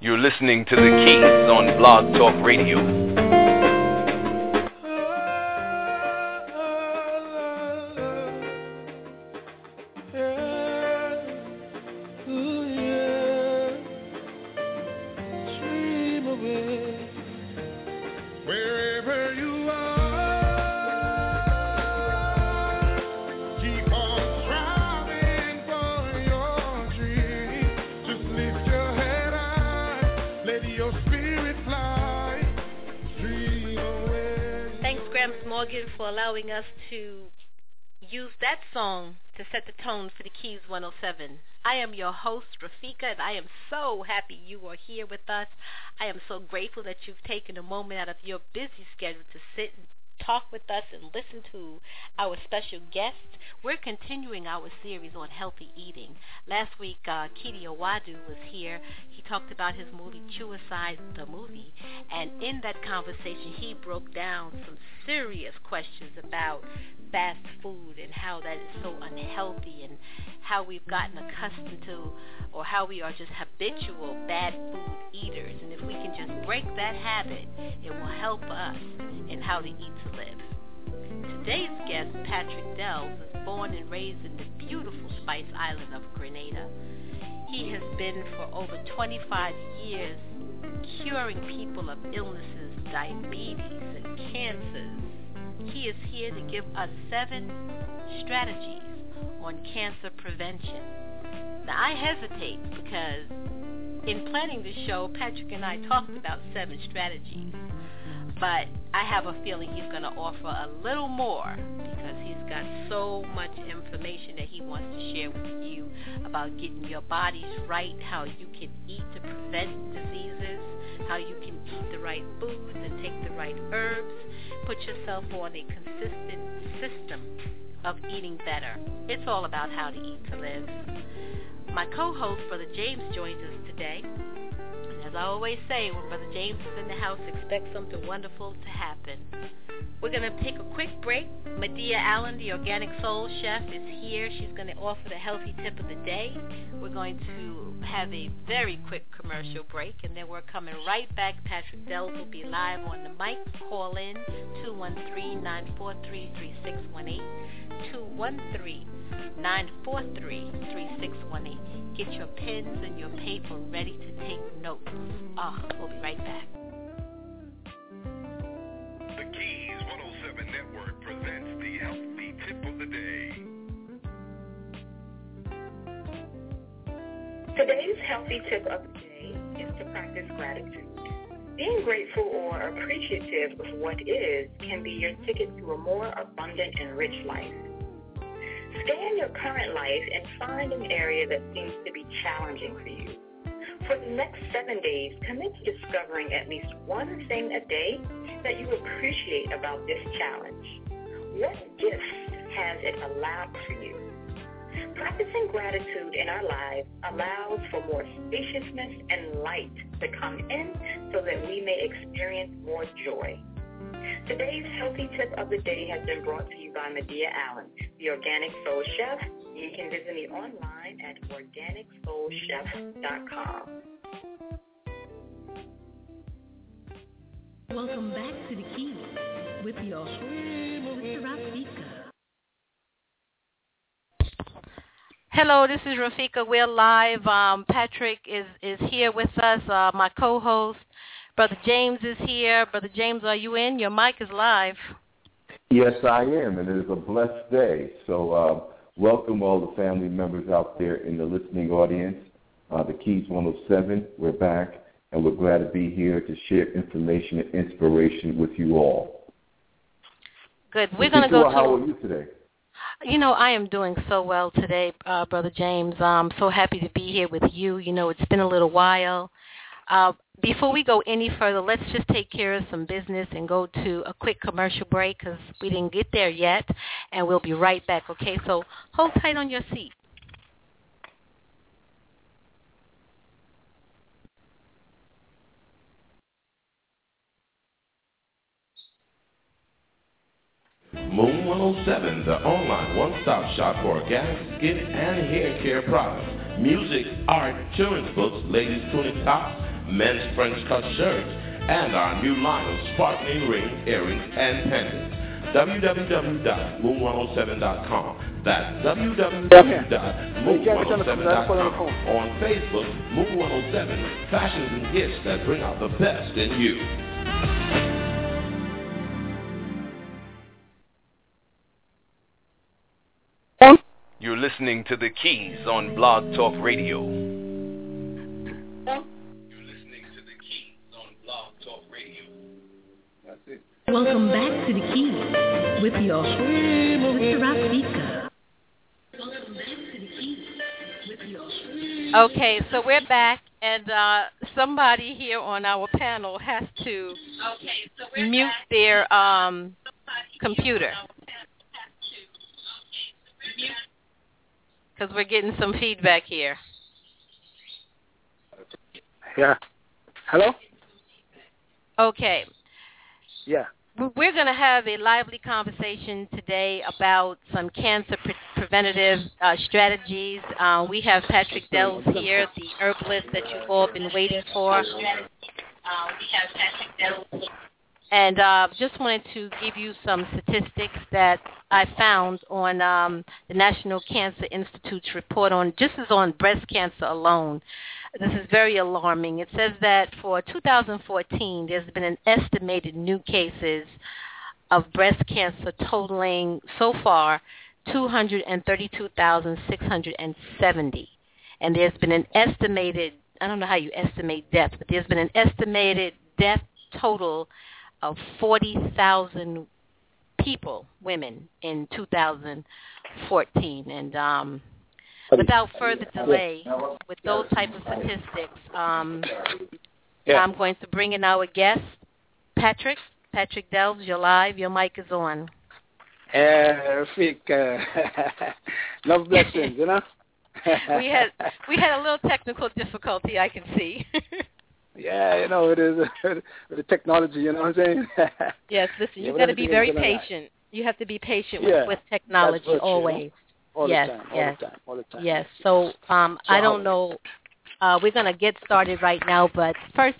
You're listening to The Keys on Blog Talk Radio. Us to use that song to set the tone for the Keys 107. I am your host, Rafika, and I am so happy you are here with us. I am so grateful that you've taken a moment out of your busy schedule to sit and talk with us and listen to our special guest. We're continuing our series on healthy eating. Last week, Kiti Owadu was here. He talked about his movie, Chew Aside the Movie. And in that conversation, he broke down some serious questions about fast food and how that is so unhealthy and how we've gotten accustomed to, or how we are just habitual bad food eaters. And if we can just break that habit, it will help us in how to eat to live. Today's guest, Patrick Delves, was born and raised in the beautiful Spice Island of Grenada. He has been for over 25 years curing people of illnesses, diabetes, and cancers. He is here to give us 7 strategies on cancer prevention. Now, I hesitate because in planning the show, Patrick and I talked about 7 strategies. But I have a feeling he's going to offer a little more because he's got so much information that he wants to share with you about getting your bodies right, how you can eat to prevent diseases, how you can eat the right foods and take the right herbs, put yourself on a consistent system of eating better. It's all about how to eat to live. My co-host, Brother James, joins us today. As I always say, when Brother James is in the house, expect something wonderful to happen. We're going to take a quick break. Medea Allen, the Organic Soul Chef, is here. She's going to offer the healthy tip of the day. We're going to have a very quick commercial break, and then we're coming right back. Patrick Delves will be live on the mic. Call in 213-943-3618, 213-943-3618. Get your pens and your paper ready to take notes. We'll be right back. The Keys 107 Network presents the Healthy Tip of the Day. Today's Healthy Tip of the Day is to practice gratitude. Being grateful or appreciative of what is can be your ticket to a more abundant and rich life. Scan your current life and find an area that seems to be challenging for you. For the next 7 days, commit to discovering at least one thing a day that you appreciate about this challenge. What gifts has it allowed for you? Practicing gratitude in our lives allows for more spaciousness and light to come in so that we may experience more joy. Today's Healthy Tip of the Day has been brought to you by Medea Allen, the Organic Soul Chef. You can visit me online at OrganicSoulChef.com. Welcome back to The Keys with your host, Sister Rafika. Hello, this is Rafika. We're live. Patrick is here with us, my co-host. Brother James is here. Brother James, are you in? Your mic is live. Yes, I am, and it is a blessed day. So welcome all the family members out there in the listening audience. The Keys 107, we're back, and we're glad to be here to share information and inspiration with you all. Good. We're going to go to... How are you today? You know, I am doing so well today, Brother James. I'm so happy to be here with you. You know, it's been a little while. Before we go any further, let's just take care of some business and go to a quick commercial break because we didn't get there yet, and we'll be right back, okay? So hold tight on your seat. Moon 107, the online one-stop shop for organic skin and hair care products, music, art, children's books, ladies' tunic tops, men's French cut shirts, and our new line of sparkling rings, earrings, and pendants. www.moon107.com. That's www.moon107.com. On Facebook, Moon 107, fashions and gifts that bring out the best in you. You're listening to The Keys on Blog Talk Radio. You're listening to The Keys on Blog Talk Radio. That's it. Welcome back to The Keys with your host, okay, so we're back, and somebody here on our panel has to mute their computer. Because we're getting some feedback here. Yeah. Hello? Okay. Yeah. We're going to have a lively conversation today about some cancer preventative strategies. We have Patrick Delves here, the herbalist that you've all been waiting for. And just wanted to give you some statistics that I found on the National Cancer Institute's report on, just as on breast cancer alone. This is very alarming. It says that for 2014, there's been an estimated new cases of breast cancer totaling so far 232,670. And there's been an estimated, I don't know how you estimate death, but there's been an estimated death total of 40,000 people, women, in 2014. And without further delay, with those type of statistics, I'm going to bring in our guest, Patrick. Patrick Delves, you're live. Your mic is on. Rafik, love blessings, you know? we had a little technical difficulty, I can see. Yeah, you know, it is the technology, you know what I'm saying? Yes, listen, you've got to be very patient. You have to be patient with technology always. All the time. Yes, so I don't know. We're going to get started right now, but first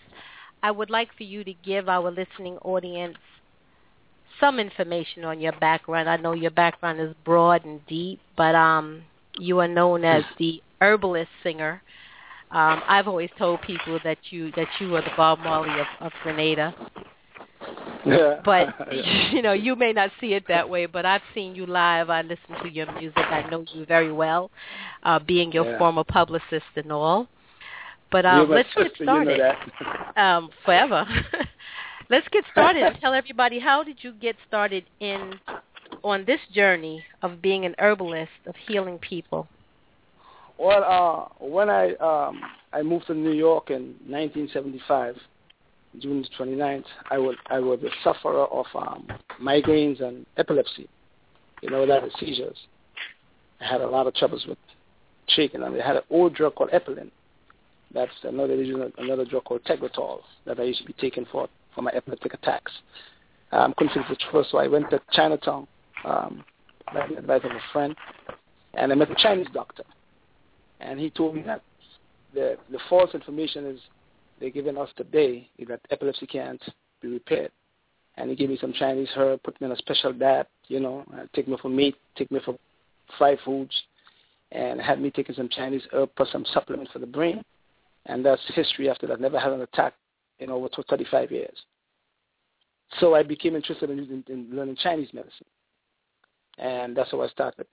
I would like for you to give our listening audience some information on your background. I know your background is broad and deep, but you are known as the herbalist singer. I've always told people that you are the Bob Marley of Grenada. Yeah. But, you know, you may not see it that way, but I've seen you live. I listen to your music. I know you very well, being your former publicist and all. But let's get started. You know forever. Let's get started and tell everybody, how did you get started on this journey of being an herbalist, of healing people? Well, when I moved to New York in 1975, June 29th, I was a sufferer of migraines and epilepsy. You know, that is seizures. I had a lot of troubles with shaking, and I had an old drug called Epilin. That's another drug called Tegretol that I used to be taking for my epileptic attacks. Couldn't feel the truth, so I went to Chinatown by the advice of a friend, and I met a Chinese doctor. And he told me that the false information is they're giving us today is that epilepsy can't be repaired. And he gave me some Chinese herb, put me on a special diet, you know, take me for meat, take me for fried foods, and had me taking some Chinese herb plus some supplements for the brain. And that's history after that. Never had an attack in over 35 years. So I became interested in learning Chinese medicine. And that's how I started.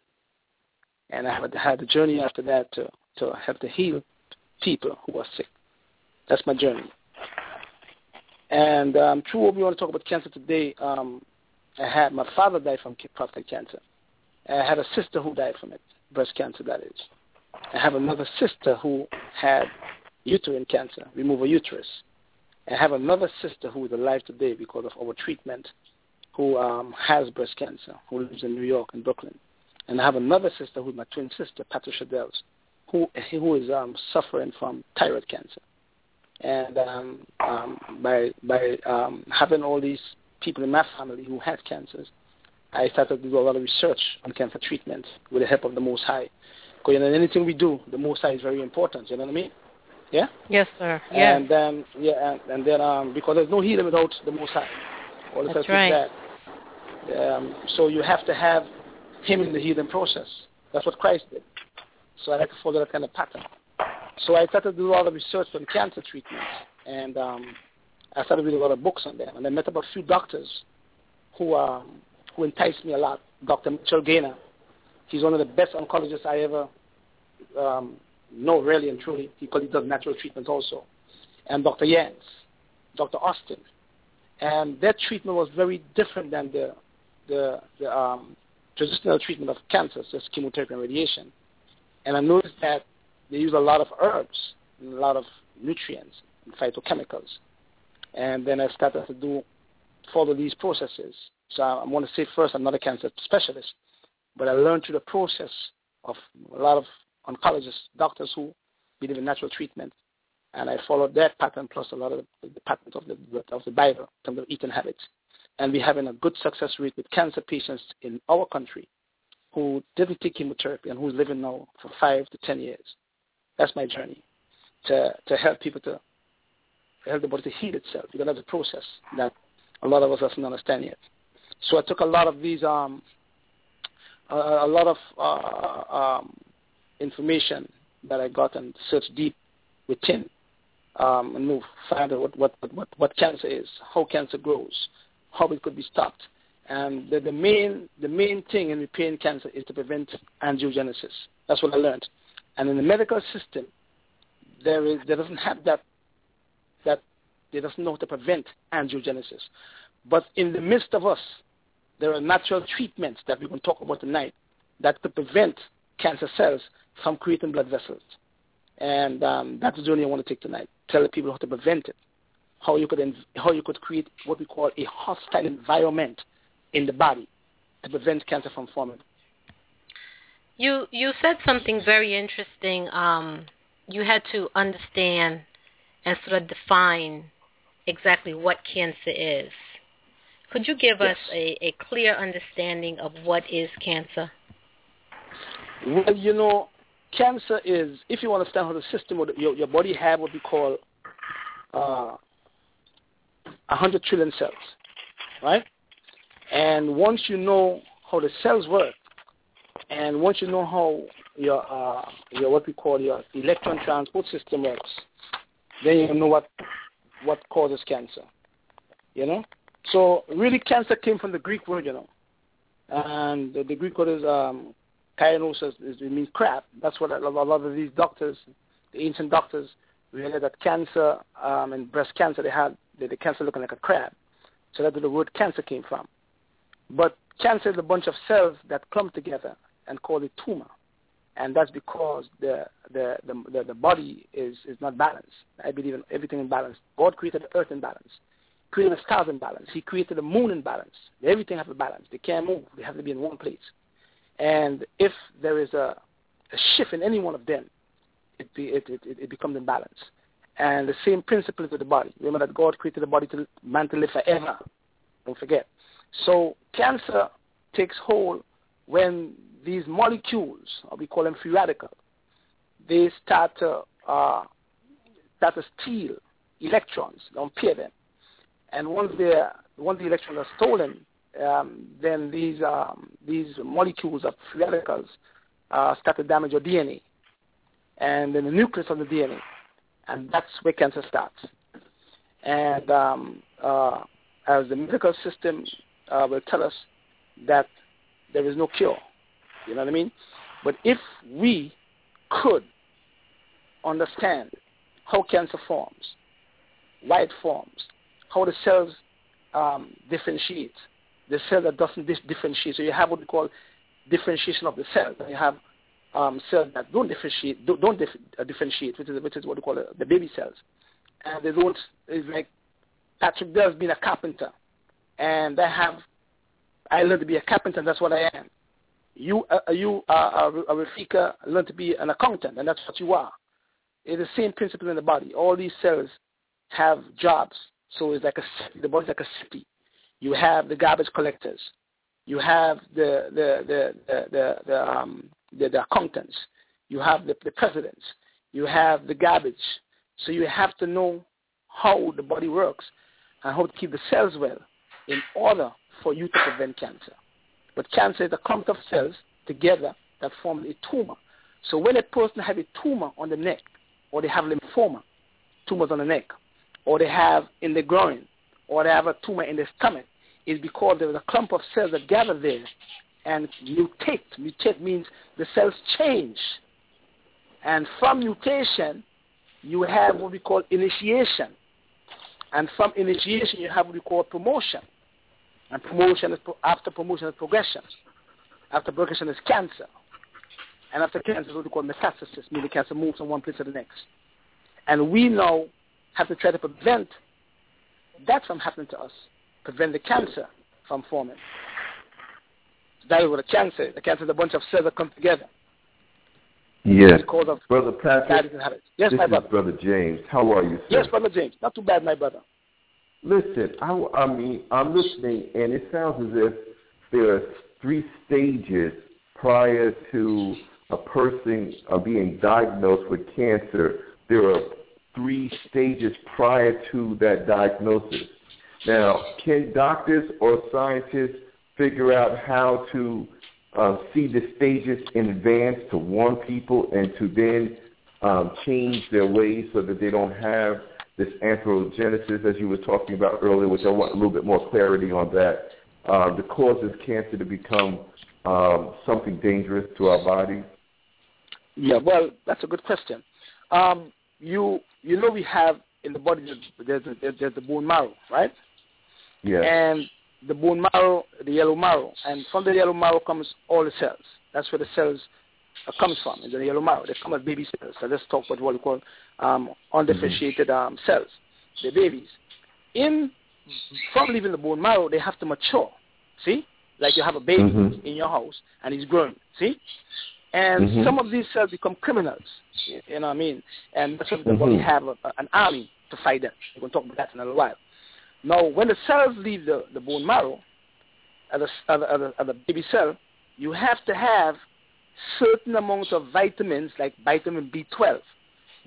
And I had a journey after that to help to heal people who are sick. That's my journey. And true, we want to talk about cancer today. I had my father died from prostate cancer. I had a sister who died from it, breast cancer, that is. I have another sister who had uterine cancer, removal uterus. I have another sister who is alive today because of our treatment, who has breast cancer, who lives in New York and Brooklyn. And I have another sister who's my twin sister, Patricia Delves, who is suffering from thyroid cancer. And by having all these people in my family who had cancers, I started to do a lot of research on cancer treatment with the help of the Most High. Because, you know, anything we do, the Most High is very important, you know what I mean? Yeah? Yes, sir. Yeah. And then, yeah, and then because there's no healer without the Most High. All that's right. Like that. So you have to have him in the healing process. That's what Christ did. So I like to follow that kind of pattern. So I started to do a lot of research on cancer treatments, and I started reading a lot of books on them. And I met about a few doctors who enticed me a lot. Dr. Mitchell Gaynor, he's one of the best oncologists I ever know, really and truly, because he does natural treatments also. And Dr. Yance, Dr. Austin. And their treatment was very different than the traditional treatment of cancer, such as chemotherapy and radiation. And I noticed that they use a lot of herbs and a lot of nutrients and phytochemicals. And then I started to follow these processes. So I want to say first, I'm not a cancer specialist, but I learned through the process of a lot of oncologists, doctors who believe in natural treatment, and I followed that pattern plus a lot of the patterns of the Bible in terms of eating habits. And we're having a good success rate with cancer patients in our country who didn't take chemotherapy and who's living now for 5 to 10 years. That's my journey, to help people to help the body to heal itself. Because that's a process that a lot of us doesn't understand yet. So I took a lot of these, information that I got and searched deep within, and found out what cancer is, how cancer grows, how it could be stopped. And the main thing in repairing cancer is to prevent angiogenesis. That's what I learned. And in the medical system, there doesn't have that they doesn't know how to prevent angiogenesis. But in the midst of us, there are natural treatments that we can talk about tonight that could prevent cancer cells from creating blood vessels. And that's the journey I want to take tonight. Tell people how to prevent it, how you could create what we call a hostile environment in the body to prevent cancer from forming. You said something very interesting. You had to understand and sort of define exactly what cancer is. Could you give us a clear understanding of what is cancer? Well, cancer is, if you understand how the system or your body have what we call 100 trillion cells, right? And once you know how the cells work, and once you know how your what we call your electron transport system works, then you know what causes cancer. So really, cancer came from the Greek word, and the Greek word is kairosis, it means crap. That's what a lot of these doctors, the ancient doctors, realized that cancer and breast cancer, they had the cancer looking like a crab. So that's where the word cancer came from. But cancer is a bunch of cells that clump together and cause a tumor, and that's because the body is not balanced. I believe in everything in balance. God created the earth in balance, created the stars in balance. He created the moon in balance. Everything has a balance. They can't move. They have to be in one place. And if there is a shift in any one of them, it becomes imbalance. And the same principle is with the body. Remember that God created the body to man to live forever. Don't forget. So cancer takes hold when these molecules, or we call them free radicals, they start to steal electrons, don't pair them. And once the electrons are stolen, then these molecules of free radicals start to damage your DNA, and then the nucleus of the DNA, and that's where cancer starts. And as the medical system will tell us that there is no cure, you know what I mean? But if we could understand how cancer forms, why it forms, how the cells differentiate, the cell that doesn't differentiate, so you have what we call differentiation of the cell. You have cells that don't differentiate, which is what we call the baby cells. And they don't. It's like Patrick Delves being a carpenter, and I learned to be a carpenter, and that's what I am. You, Rafika, learned to be an accountant, and that's what you are. It's the same principle in the body. All these cells have jobs, so it's like the body's like a city. You have the garbage collectors, you have the accountants, you have the presidents, you have the garbage, So you have to know how the body works and how to keep the cells well in order for you to prevent cancer. But cancer is a clump of cells together that form a tumor. So when a person has a tumor on the neck, or they have lymphoma, tumors on the neck, or they have in the groin, or they have a tumor in the stomach, it's because there is a clump of cells that gather there and mutate. Mutate means the cells change. And from mutation, you have what we call initiation. And from initiation, you have what we call promotion. And promotion is after promotion is progression. After progression is cancer. And after cancer is what we call metastasis, meaning cancer moves from one place to the next. And we now have to try to prevent that from happening to us, prevent the cancer from forming. So that is what a cancer is. A cancer is a bunch of cells that come together. Yes. Brother Patrick, yes, my brother. Brother James. How are you, sir? Yes, Brother James. Not too bad, my brother. Listen, I mean, I'm listening, and it sounds as if there are three stages prior to a person being diagnosed with cancer. There are three stages prior to that diagnosis. Now, can doctors or scientists figure out how to see the stages in advance to warn people and to then change their ways so that they don't have this anthrogenesis, as you were talking about earlier, which I want a little bit more clarity on that, the causes cancer to become something dangerous to our body? Yeah, well, that's a good question. You know, we have in the body there's the bone marrow, right? Yeah. And the bone marrow, the yellow marrow, and from the yellow marrow comes all the cells. That's where the cells comes from, in the yellow marrow. They come as baby cells. So let's talk about what we call undifferentiated cells, the babies. From leaving the bone marrow, they have to mature. See, like you have a baby in your house and he's growing. See. And some of these cells become criminals, you know what I mean? And much of the body have an army to fight them. We're going to talk about that in a little while. Now, when the cells leave the bone marrow, as a baby cell, you have to have certain amounts of vitamins, like vitamin B12,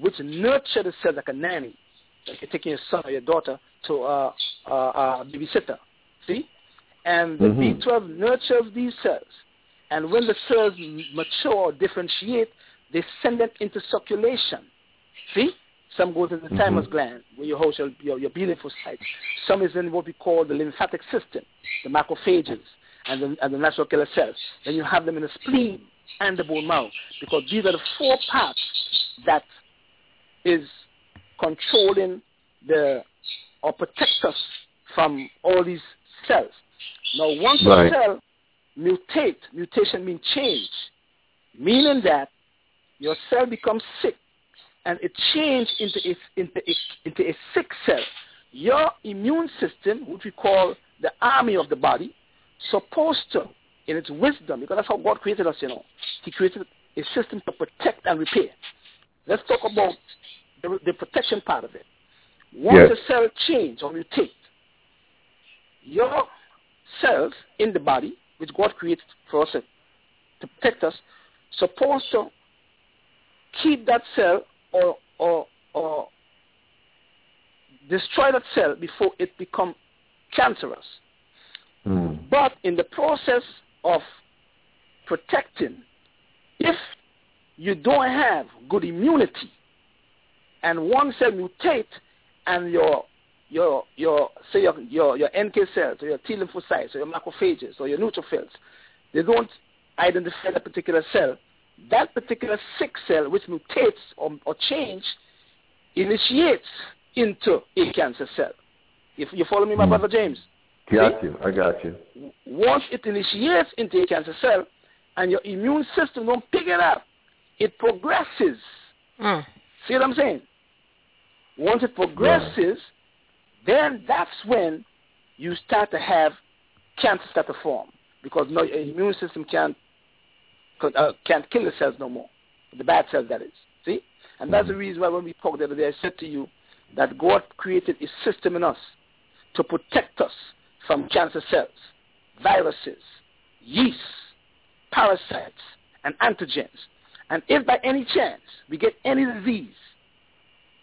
which nurture the cells like a nanny, like you're taking your son or your daughter to a babysitter, see? And the B12 nurtures these cells. And when the cells mature or differentiate, they send them into circulation. See? Some goes in the thymus gland, where you host your B lymphocytes. Some is in what we call the lymphatic system, the macrophages, and the natural killer cells. Then you have them in the spleen and the bone marrow, because these are the four parts that is controlling or protect us from all these cells. Now, once a cell mutate, mutation means change, meaning that your cell becomes sick and it changes into a sick cell. Your immune system, which we call the army of the body, supposed to, in its wisdom, because that's how God created us, you know. He created a system to protect and repair. Let's talk about the protection part of it. Once a cell changes or mutates, your cells in the body, which God created for us to protect us, supposed to keep that cell or destroy that cell before it become cancerous. But in the process of protecting, if you don't have good immunity and one cell mutates and your NK cells or your T lymphocytes or your macrophages or your neutrophils, they don't identify that particular cell. That particular sick cell, which mutates or changes, initiates into a cancer cell. If you follow me, my brother James. I got you. Once it initiates into a cancer cell and your immune system don't pick it up, it progresses. See what I'm saying? Once it progresses, then that's when you start to have cancer start to form, because now your immune system can't kill the cells no more, the bad cells, that is. See? And that's the reason why when we talked the other day, I said to you that God created a system in us to protect us from cancer cells, viruses, yeast, parasites, and antigens. And if by any chance we get any disease,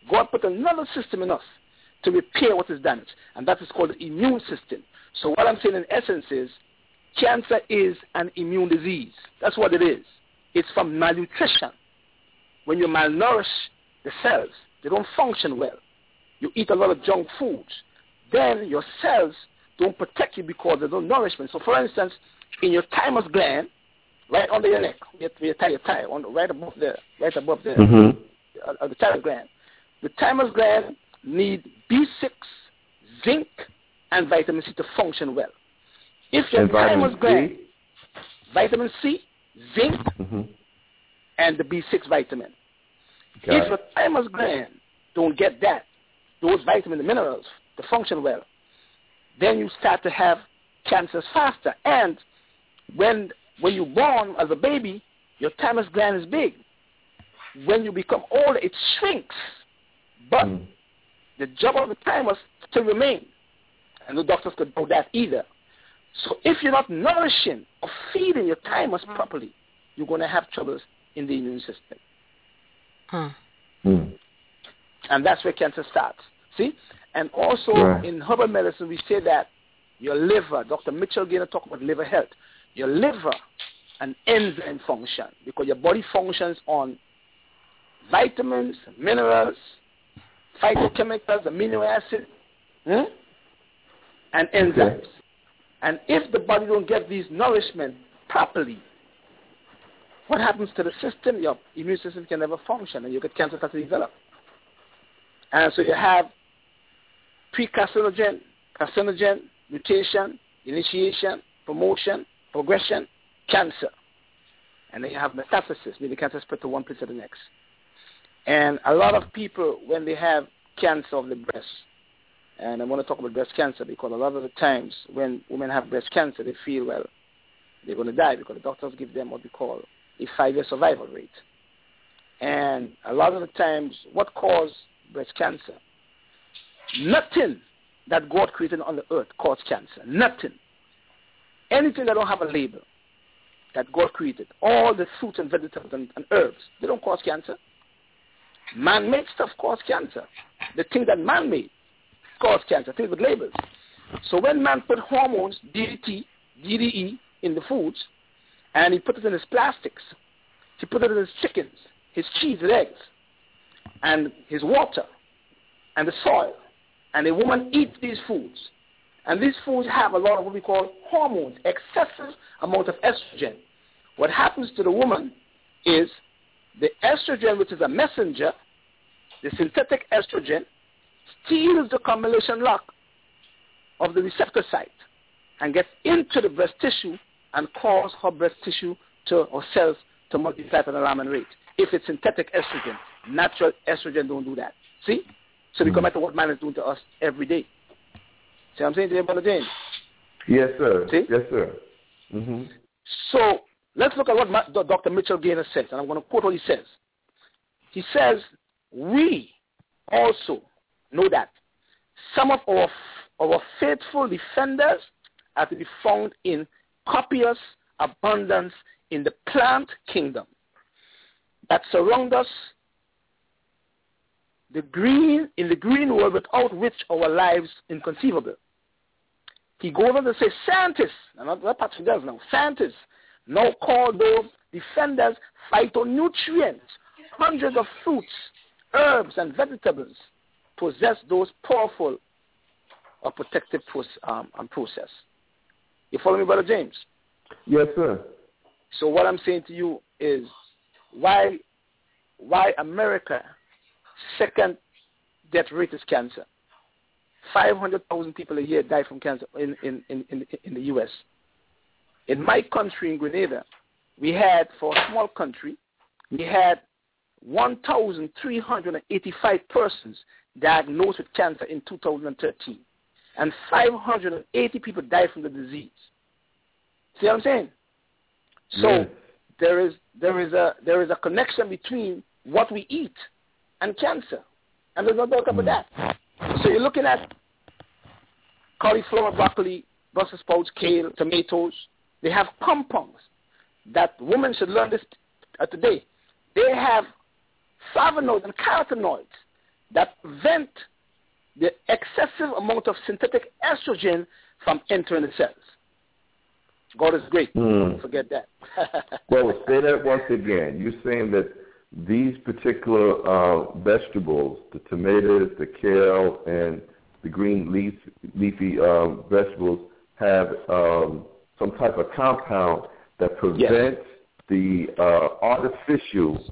God put another system in us to repair what is damaged, and that is called the immune system. So what I'm saying in essence is cancer is an immune disease. That's what it is. It's from malnutrition. When you malnourish the cells, they don't function well. You eat a lot of junk foods. Then your cells don't protect you because there's no nourishment. So for instance, in your thymus gland, right under your neck, your thigh, right above there, mm-hmm. The thymus gland. The thymus gland need B6, zinc, and vitamin C to function well. If your thymus gland, vitamin C, zinc, mm-hmm. and the B6 vitamin. If your thymus gland don't get that, those vitamins and minerals to function well, then you start to have cancers faster. And when you're born as a baby, your thymus gland is big. When you become older, it shrinks. But the job of the thymus still remains. And the doctors could do that either. So if you're not nourishing or feeding your thymus properly, you're going to have troubles in the immune system. And that's where cancer starts. See? And also in herbal medicine, we say that your liver, Dr. Mitchell Gaynor talked about liver health. Your liver, an enzyme function, because your body functions on vitamins, minerals, phytochemicals, amino acids, and enzymes. Okay. And if the body don't get these nourishment properly, what happens to the system? Your immune system can never function, and you get cancer starts to develop. And so you have pre-carcinogen, carcinogen, mutation, initiation, promotion, progression, cancer. And then you have metastasis, meaning cancer spread to one place or the next. And a lot of people, when they have cancer of the breast, and I want to talk about breast cancer because a lot of the times when women have breast cancer, they feel, well, they're going to die because the doctors give them what we call a 5-year survival rate. And a lot of the times, what causes breast cancer? Nothing that God created on the earth caused cancer. Nothing. Anything that don't have a label that God created, all the fruits and vegetables and herbs, they don't cause cancer. Man-made stuff causes cancer. The things that man-made cause cancer, things with labels. So when man put hormones, DDT, DDE, in the foods, and he put it in his plastics, he put it in his chickens, his cheese and eggs, and his water, and the soil, and a woman eats these foods. And these foods have a lot of what we call hormones, excessive amount of estrogen. What happens to the woman is the estrogen, which is a messenger, the synthetic estrogen, steals the combination lock of the receptor site and gets into the breast tissue and causes her breast tissue to, or cells to multiply at an alarming rate. If it's synthetic estrogen, natural estrogen don't do that. See? So we come back to what man is doing to us every day. See what I'm saying to you, Brother James? Yes, sir. See? Yes, sir. Mm-hmm. So let's look at what Dr. Mitchell Gaynor says, and I'm going to quote what he says. He says, we also know that some of our faithful defenders are to be found in copious abundance in the plant kingdom that surround us, in the green world, without which our lives inconceivable. He goes on to say, scientists, not Patrick Delves now, scientists now call those defenders phytonutrients. Hundreds of fruits, herbs, and vegetables possess those powerful or protective process. You follow me, Brother James? Yes, sir. So what I'm saying to you is why America second death rate is cancer. 500,000 people a year die from cancer in the U.S. In my country, in Grenada, we had, for a small country, we had 1,385 persons diagnosed with cancer in 2013. And 580 people died from the disease. See what I'm saying? So there is a connection between what we eat and cancer. And there's no doubt about that. So you're looking at cauliflower, broccoli, Brussels sprouts, kale, tomatoes. They have compounds that women should learn this today. They have flavonoids and carotenoids that prevent the excessive amount of synthetic estrogen from entering the cells. God is great. Don't forget that. Well, say that once again. You're saying that these particular vegetables, the tomatoes, the kale, and the green leafy vegetables have some type of compound that prevents the artificial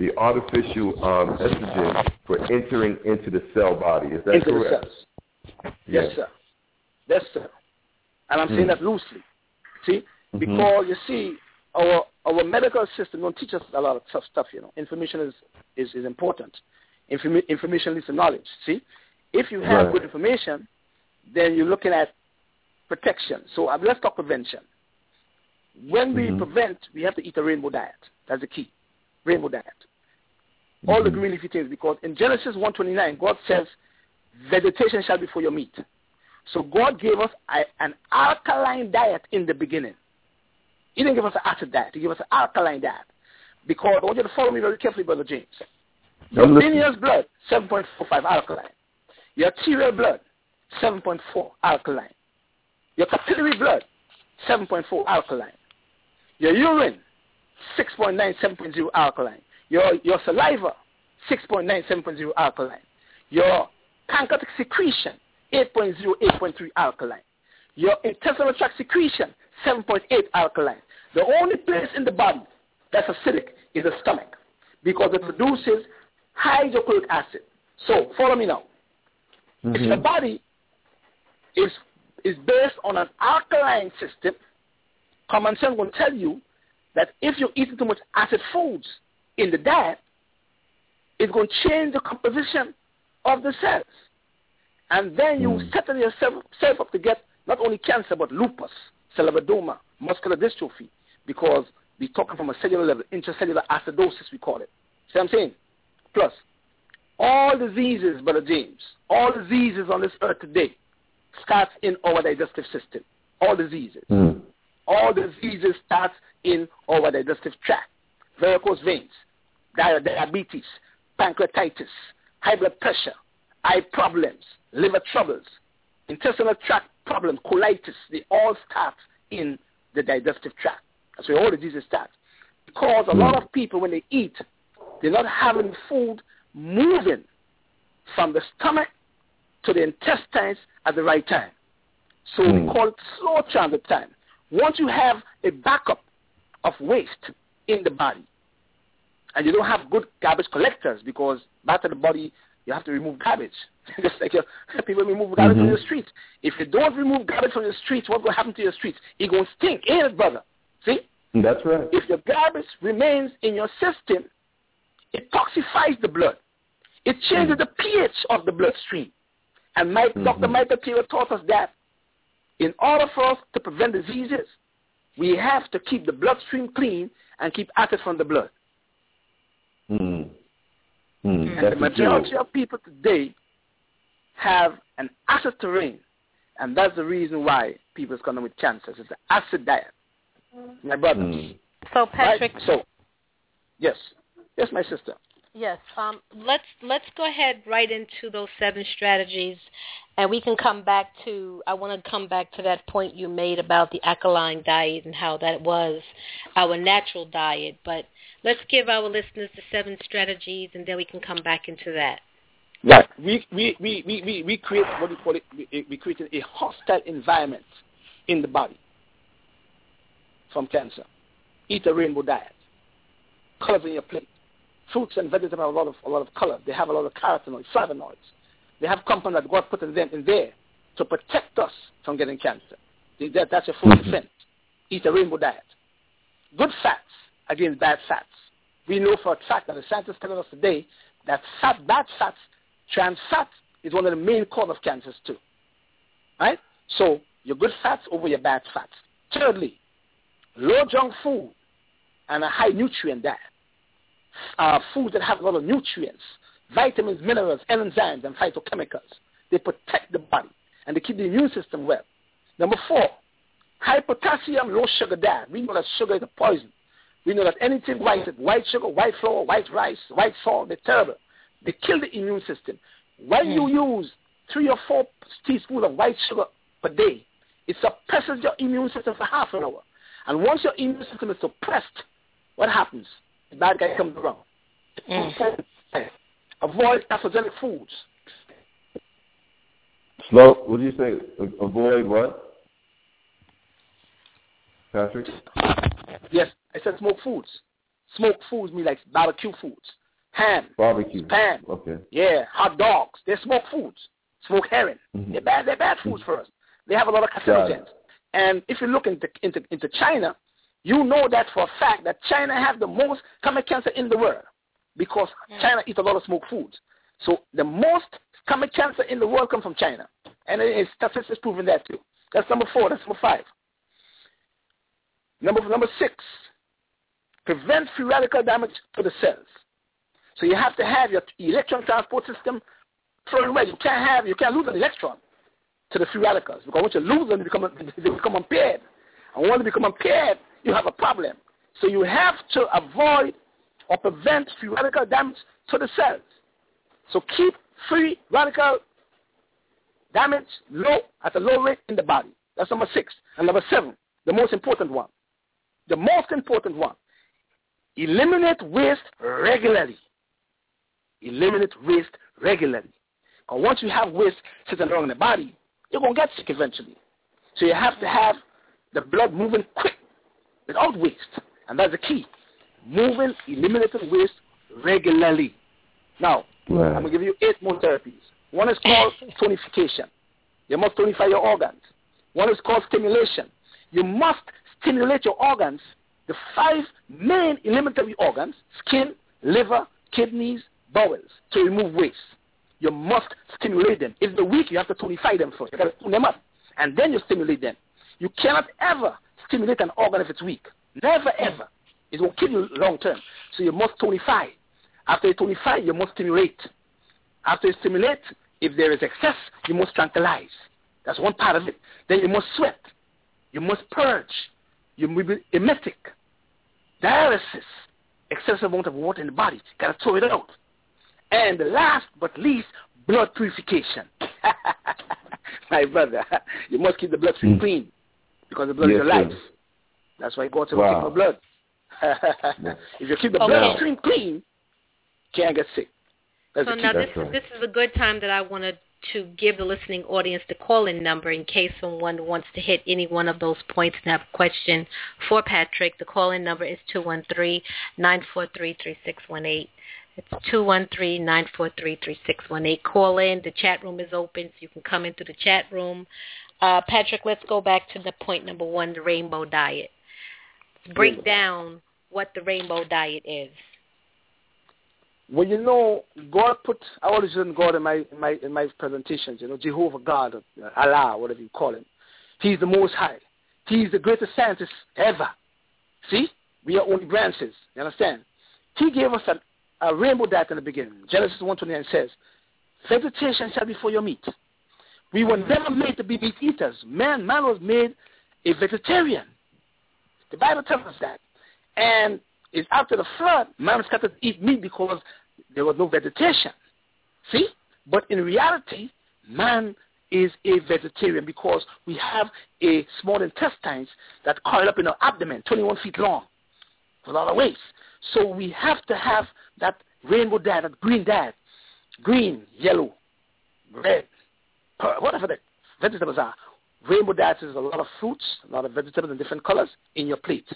estrogen for entering into the cell body. Is that correct? Yes. Yes, sir. And I'm saying that loosely. See? Mm-hmm. Because, you see, our medical system don't teach us a lot of tough stuff, Information is important. Information leads to knowledge, see? If you have good information, then you're looking at protection. So let's talk prevention. When we prevent, we have to eat a rainbow diet. That's the key. Rainbow diet. Mm-hmm. All the green leafy things, because in Genesis 1:29, God says, vegetation shall be for your meat. So God gave us an alkaline diet in the beginning. He didn't give us an acid diet. He gave us an alkaline diet. Because I want you to follow me very carefully, Brother James. Your venous blood, 7.45 alkaline. Your arterial blood, 7.4 alkaline. Your capillary blood, 7.4 alkaline. Your urine, 6.9, 7.0 alkaline. Your saliva, 6.9, 7.0 alkaline. Your pancreatic secretion, 8.0, 8.3 alkaline. Your intestinal tract secretion, 7.8 alkaline. The only place in the body that's acidic is the stomach because it produces hydrochloric acid. So, follow me now. Mm-hmm. If your body is based on an alkaline system, common sense will tell you that if you're eating too much acid foods in the diet, it's going to change the composition of the cells. And then you settle yourself up to get not only cancer, but lupus, cerebrodoma, muscular dystrophy, because we're talking from a cellular level, intracellular acidosis, we call it. See what I'm saying? Plus, all diseases, Brother James, all diseases on this earth today starts in our digestive system. All diseases. Mm. All diseases starts in our digestive tract. Varicose veins, diabetes, pancreatitis, high blood pressure, eye problems, liver troubles, intestinal tract problems, colitis, they all start in the digestive tract. That's where all diseases start. Because a lot of people, when they eat, they're not having food moving from the stomach to the intestines at the right time. So we call it slow transit time. Once you have a backup of waste in the body, and you don't have good garbage collectors because back of the body, you have to remove garbage. Just like people remove garbage from the streets. If you don't remove garbage from the streets, what's going to happen to your streets? It's going to stink, ain't it, brother? See? That's right. If your garbage remains in your system, it toxifies the blood. It changes the pH of the bloodstream. And Dr. Michael Taylor taught us that in order for us to prevent diseases, we have to keep the bloodstream clean and keep acid from the blood. And the majority of people today have an acid terrain, and that's the reason why people are coming with cancers. It's an acid diet. My brother. So, Patrick. Right? So, yes, my sister. Yes. Let's go ahead right into those 7 strategies, and we can come back to. I want to come back to that point you made about the alkaline diet and how that was our natural diet. But let's give our listeners the 7 strategies, and then we can come back into that. Right. We create what we call it. We create a hostile environment in the body from cancer. Eat a rainbow diet. Colors in your plate. Fruits and vegetables have a lot of color. They have a lot of carotenoids, flavonoids. They have compounds that God put in them in there to protect us from getting cancer. That's your full defense. Eat a rainbow diet. Good fats against bad fats. We know for a fact that the scientists telling us today that bad fats, trans fats, is one of the main cause of cancers too. Right? So your good fats over your bad fats. Thirdly, low junk food and a high nutrient diet. Foods that have a lot of nutrients, vitamins, minerals, enzymes, and phytochemicals. They protect the body, and they keep the immune system well. Number 4, high potassium, low sugar diet. We know that sugar is a poison. We know that anything white sugar, white flour, white rice, white salt, they're terrible. They kill the immune system. When you use 3 or 4 teaspoons of white sugar per day, it suppresses your immune system for half an hour. And once your immune system is suppressed, what happens? The bad guy comes around. Avoid acidic foods. Slow, what do you say? Avoid what? Patrick? Yes, I said smoke foods. Smoke foods mean like barbecue foods. Ham. Barbecue. Spam. Okay. Yeah, hot dogs. They're smoke foods. Smoke herring. Mm-hmm. They're bad foods for us. They have a lot of carcinogens. And if you look into China, you know that for a fact that China has the most stomach cancer in the world because China eats a lot of smoked foods. So the most stomach cancer in the world comes from China. And statistics proving that too. That's number 4. That's number 5. Number 6, prevent free radical damage to the cells. So you have to have your electron transport system thrown away. You can't lose an electron to the free radicals because once you lose them, they become impaired. And once they become impaired, you have a problem. So you have to avoid or prevent free radical damage to the cells. So keep free radical damage low at a low rate in the body. That's number 6. And number 7, the most important one. The most important one. Eliminate waste regularly. Eliminate waste regularly. Because once you have waste sitting around in the body, you're going to get sick eventually. So you have to have the blood moving quick without waste. And that's the key. Moving, eliminating waste regularly. Now, I'm going to give you 8 more therapies. One is called tonification. You must tonify your organs. One is called stimulation. You must stimulate your organs, the 5 main eliminatory organs, skin, liver, kidneys, bowels, to remove waste. You must stimulate them. If they're weak, you have to tonify them first. You got to tune them up, and then you stimulate them. You cannot ever stimulate an organ if it's weak. Never, ever. It will kill you long term. So you must tonify. After you tonify, you must stimulate. After you stimulate, if there is excess, you must tranquilize. That's one part of it. Then you must sweat. You must purge. You must be emetic. Dialysis. Excessive amount of water in the body. Got to throw it out. And last but least, blood purification. My brother, you must keep the blood clean because the blood is your life. That's why God said keep the blood. If you keep the blood clean, you can't get sick. So now this is a good time that I want to give the listening audience the call-in number in case someone wants to hit any one of those points and have a question for Patrick. The call-in number is 213-943-3618. It's 213-943-3618. Call in. The chat room is open, so you can come into the chat room. Patrick, let's go back to the point number 1, the rainbow diet. Let's break down what the rainbow diet is. Well, you know, God I always use God in my presentations, you know, Jehovah God, or Allah, whatever you call him. He's the Most High. He's the greatest scientist ever. See? We are only branches. You understand? He gave us a rainbow diet in the beginning. Genesis 1:29 says, vegetation shall be for your meat. We were never made to be meat eaters. Man was made a vegetarian. The Bible tells us that. And it's after the flood, man started to eat meat because there was no vegetation. See? But in reality, man is a vegetarian because we have a small intestines that coil up in our abdomen, 21 feet long, with a lot of waste. So we have to have that rainbow diet, that green diet, green, yellow, red, whatever the vegetables are. Rainbow diet is a lot of fruits, a lot of vegetables in different colors in your plate.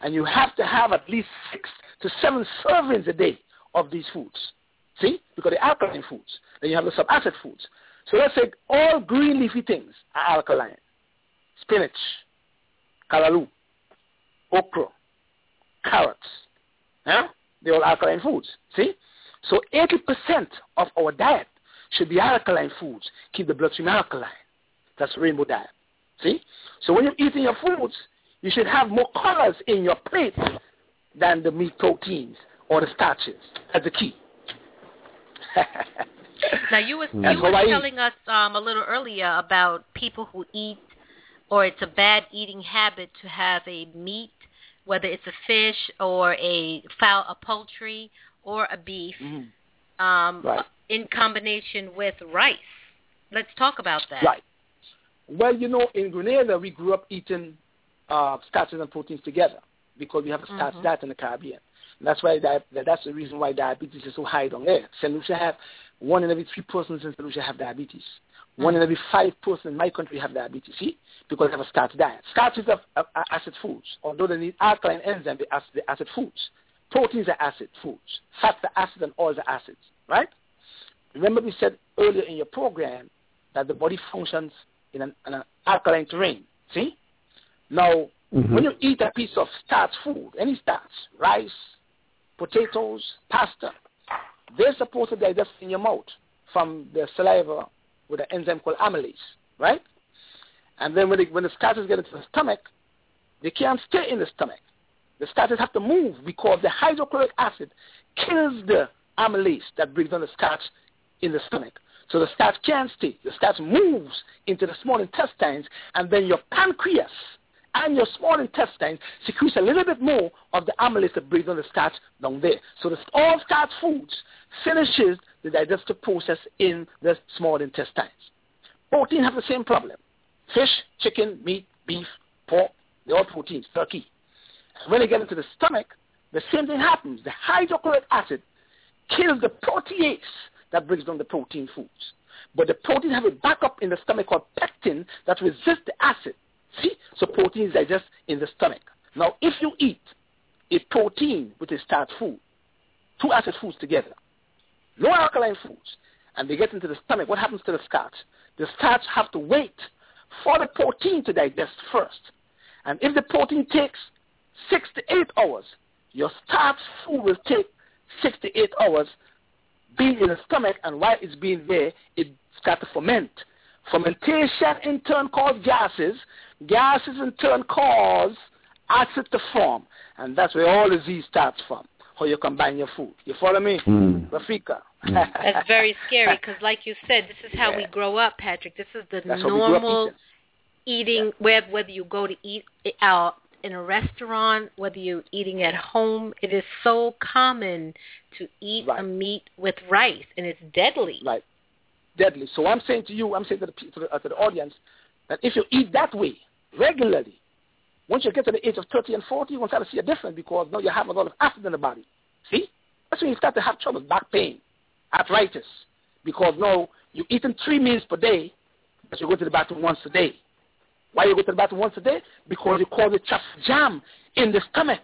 And you have to have at least 6 to 7 servings a day of these foods. See? Because they're alkaline foods. Then you have the sub-acid foods. So let's say all green leafy things are alkaline. Spinach, callaloo, okra, carrots. Huh? They're all alkaline foods. See? So 80% of our diet should be alkaline foods. Keep the bloodstream alkaline. That's rainbow diet. See? So when you're eating your foods, you should have more colors in your plate than the meat proteins or the starches. That's the key. Now, you were telling us a little earlier about people who eat, or it's a bad eating habit to have a meat, whether it's a fish or a fowl, a poultry or a beef, right. in combination with rice. Let's talk about that. Right. Well, you know, in Grenada, we grew up eating starches and proteins together because we have a starch diet in the Caribbean. And that's why that's the reason why diabetes is so high down there. St. Lucia have 1 in every 3 persons in St. Lucia have diabetes. 1 in every 5 persons in my country have diabetes. See, because they have a starch diet. Starches are acid foods, although they need alkaline enzyme. They're acid foods. Proteins are acid foods. Fats are acid, and oils are acids. Right? Remember, we said earlier in your program that the body functions in an alkaline terrain. See? Now, when you eat a piece of starch food, any starch, rice, potatoes, pasta, they're supposed to digest in your mouth from the saliva with an enzyme called amylase, right? And then when the starches get into the stomach, they can't stay in the stomach. The starches have to move because the hydrochloric acid kills the amylase that breaks down the starch in the stomach. So the starch can't stay. The starch moves into the small intestines, and then your pancreas and your small intestines secretes a little bit more of the amylase that breaks down the starch down there. So all starch foods finishes the digestive process in the small intestines. Protein have the same problem. Fish, chicken, meat, beef, pork, they're all proteins, turkey. When they get into the stomach, the same thing happens. The hydrochloric acid kills the protease that breaks down the protein foods. But the protein have a backup in the stomach called pectin that resists the acid. See? So protein is digested in the stomach. Now, if you eat a protein with a starch food, 2 acid foods together, no alkaline foods, and they get into the stomach, what happens to the starch? The starch have to wait for the protein to digest first. And if the protein takes 6 to 8 hours, your starch food will take 6 to 8 hours being in the stomach, and while it's being there, it starts to ferment. Fermentation in turn causes gases. Gases in turn cause acid to form. And that's where all disease starts from, how you combine your food. You follow me? Rafika. That's very scary because, like you said, this is how we grow up, Patrick. This is that's normal eating, whether you go to eat out in a restaurant, whether you're eating at home. It is so common to eat a meat with rice, and it's deadly. Right. Deadly. So I'm saying to you, I'm saying to the audience, that if you eat that way regularly, once you get to the age of 30 and 40, you're going to start to see a difference because now you have a lot of acid in the body. See? That's when you start to have trouble, back pain, arthritis, because now you're eating 3 meals per day, but you go to the bathroom once a day. Why you go to the bathroom once a day? Because you cause a traffic jam in the stomach,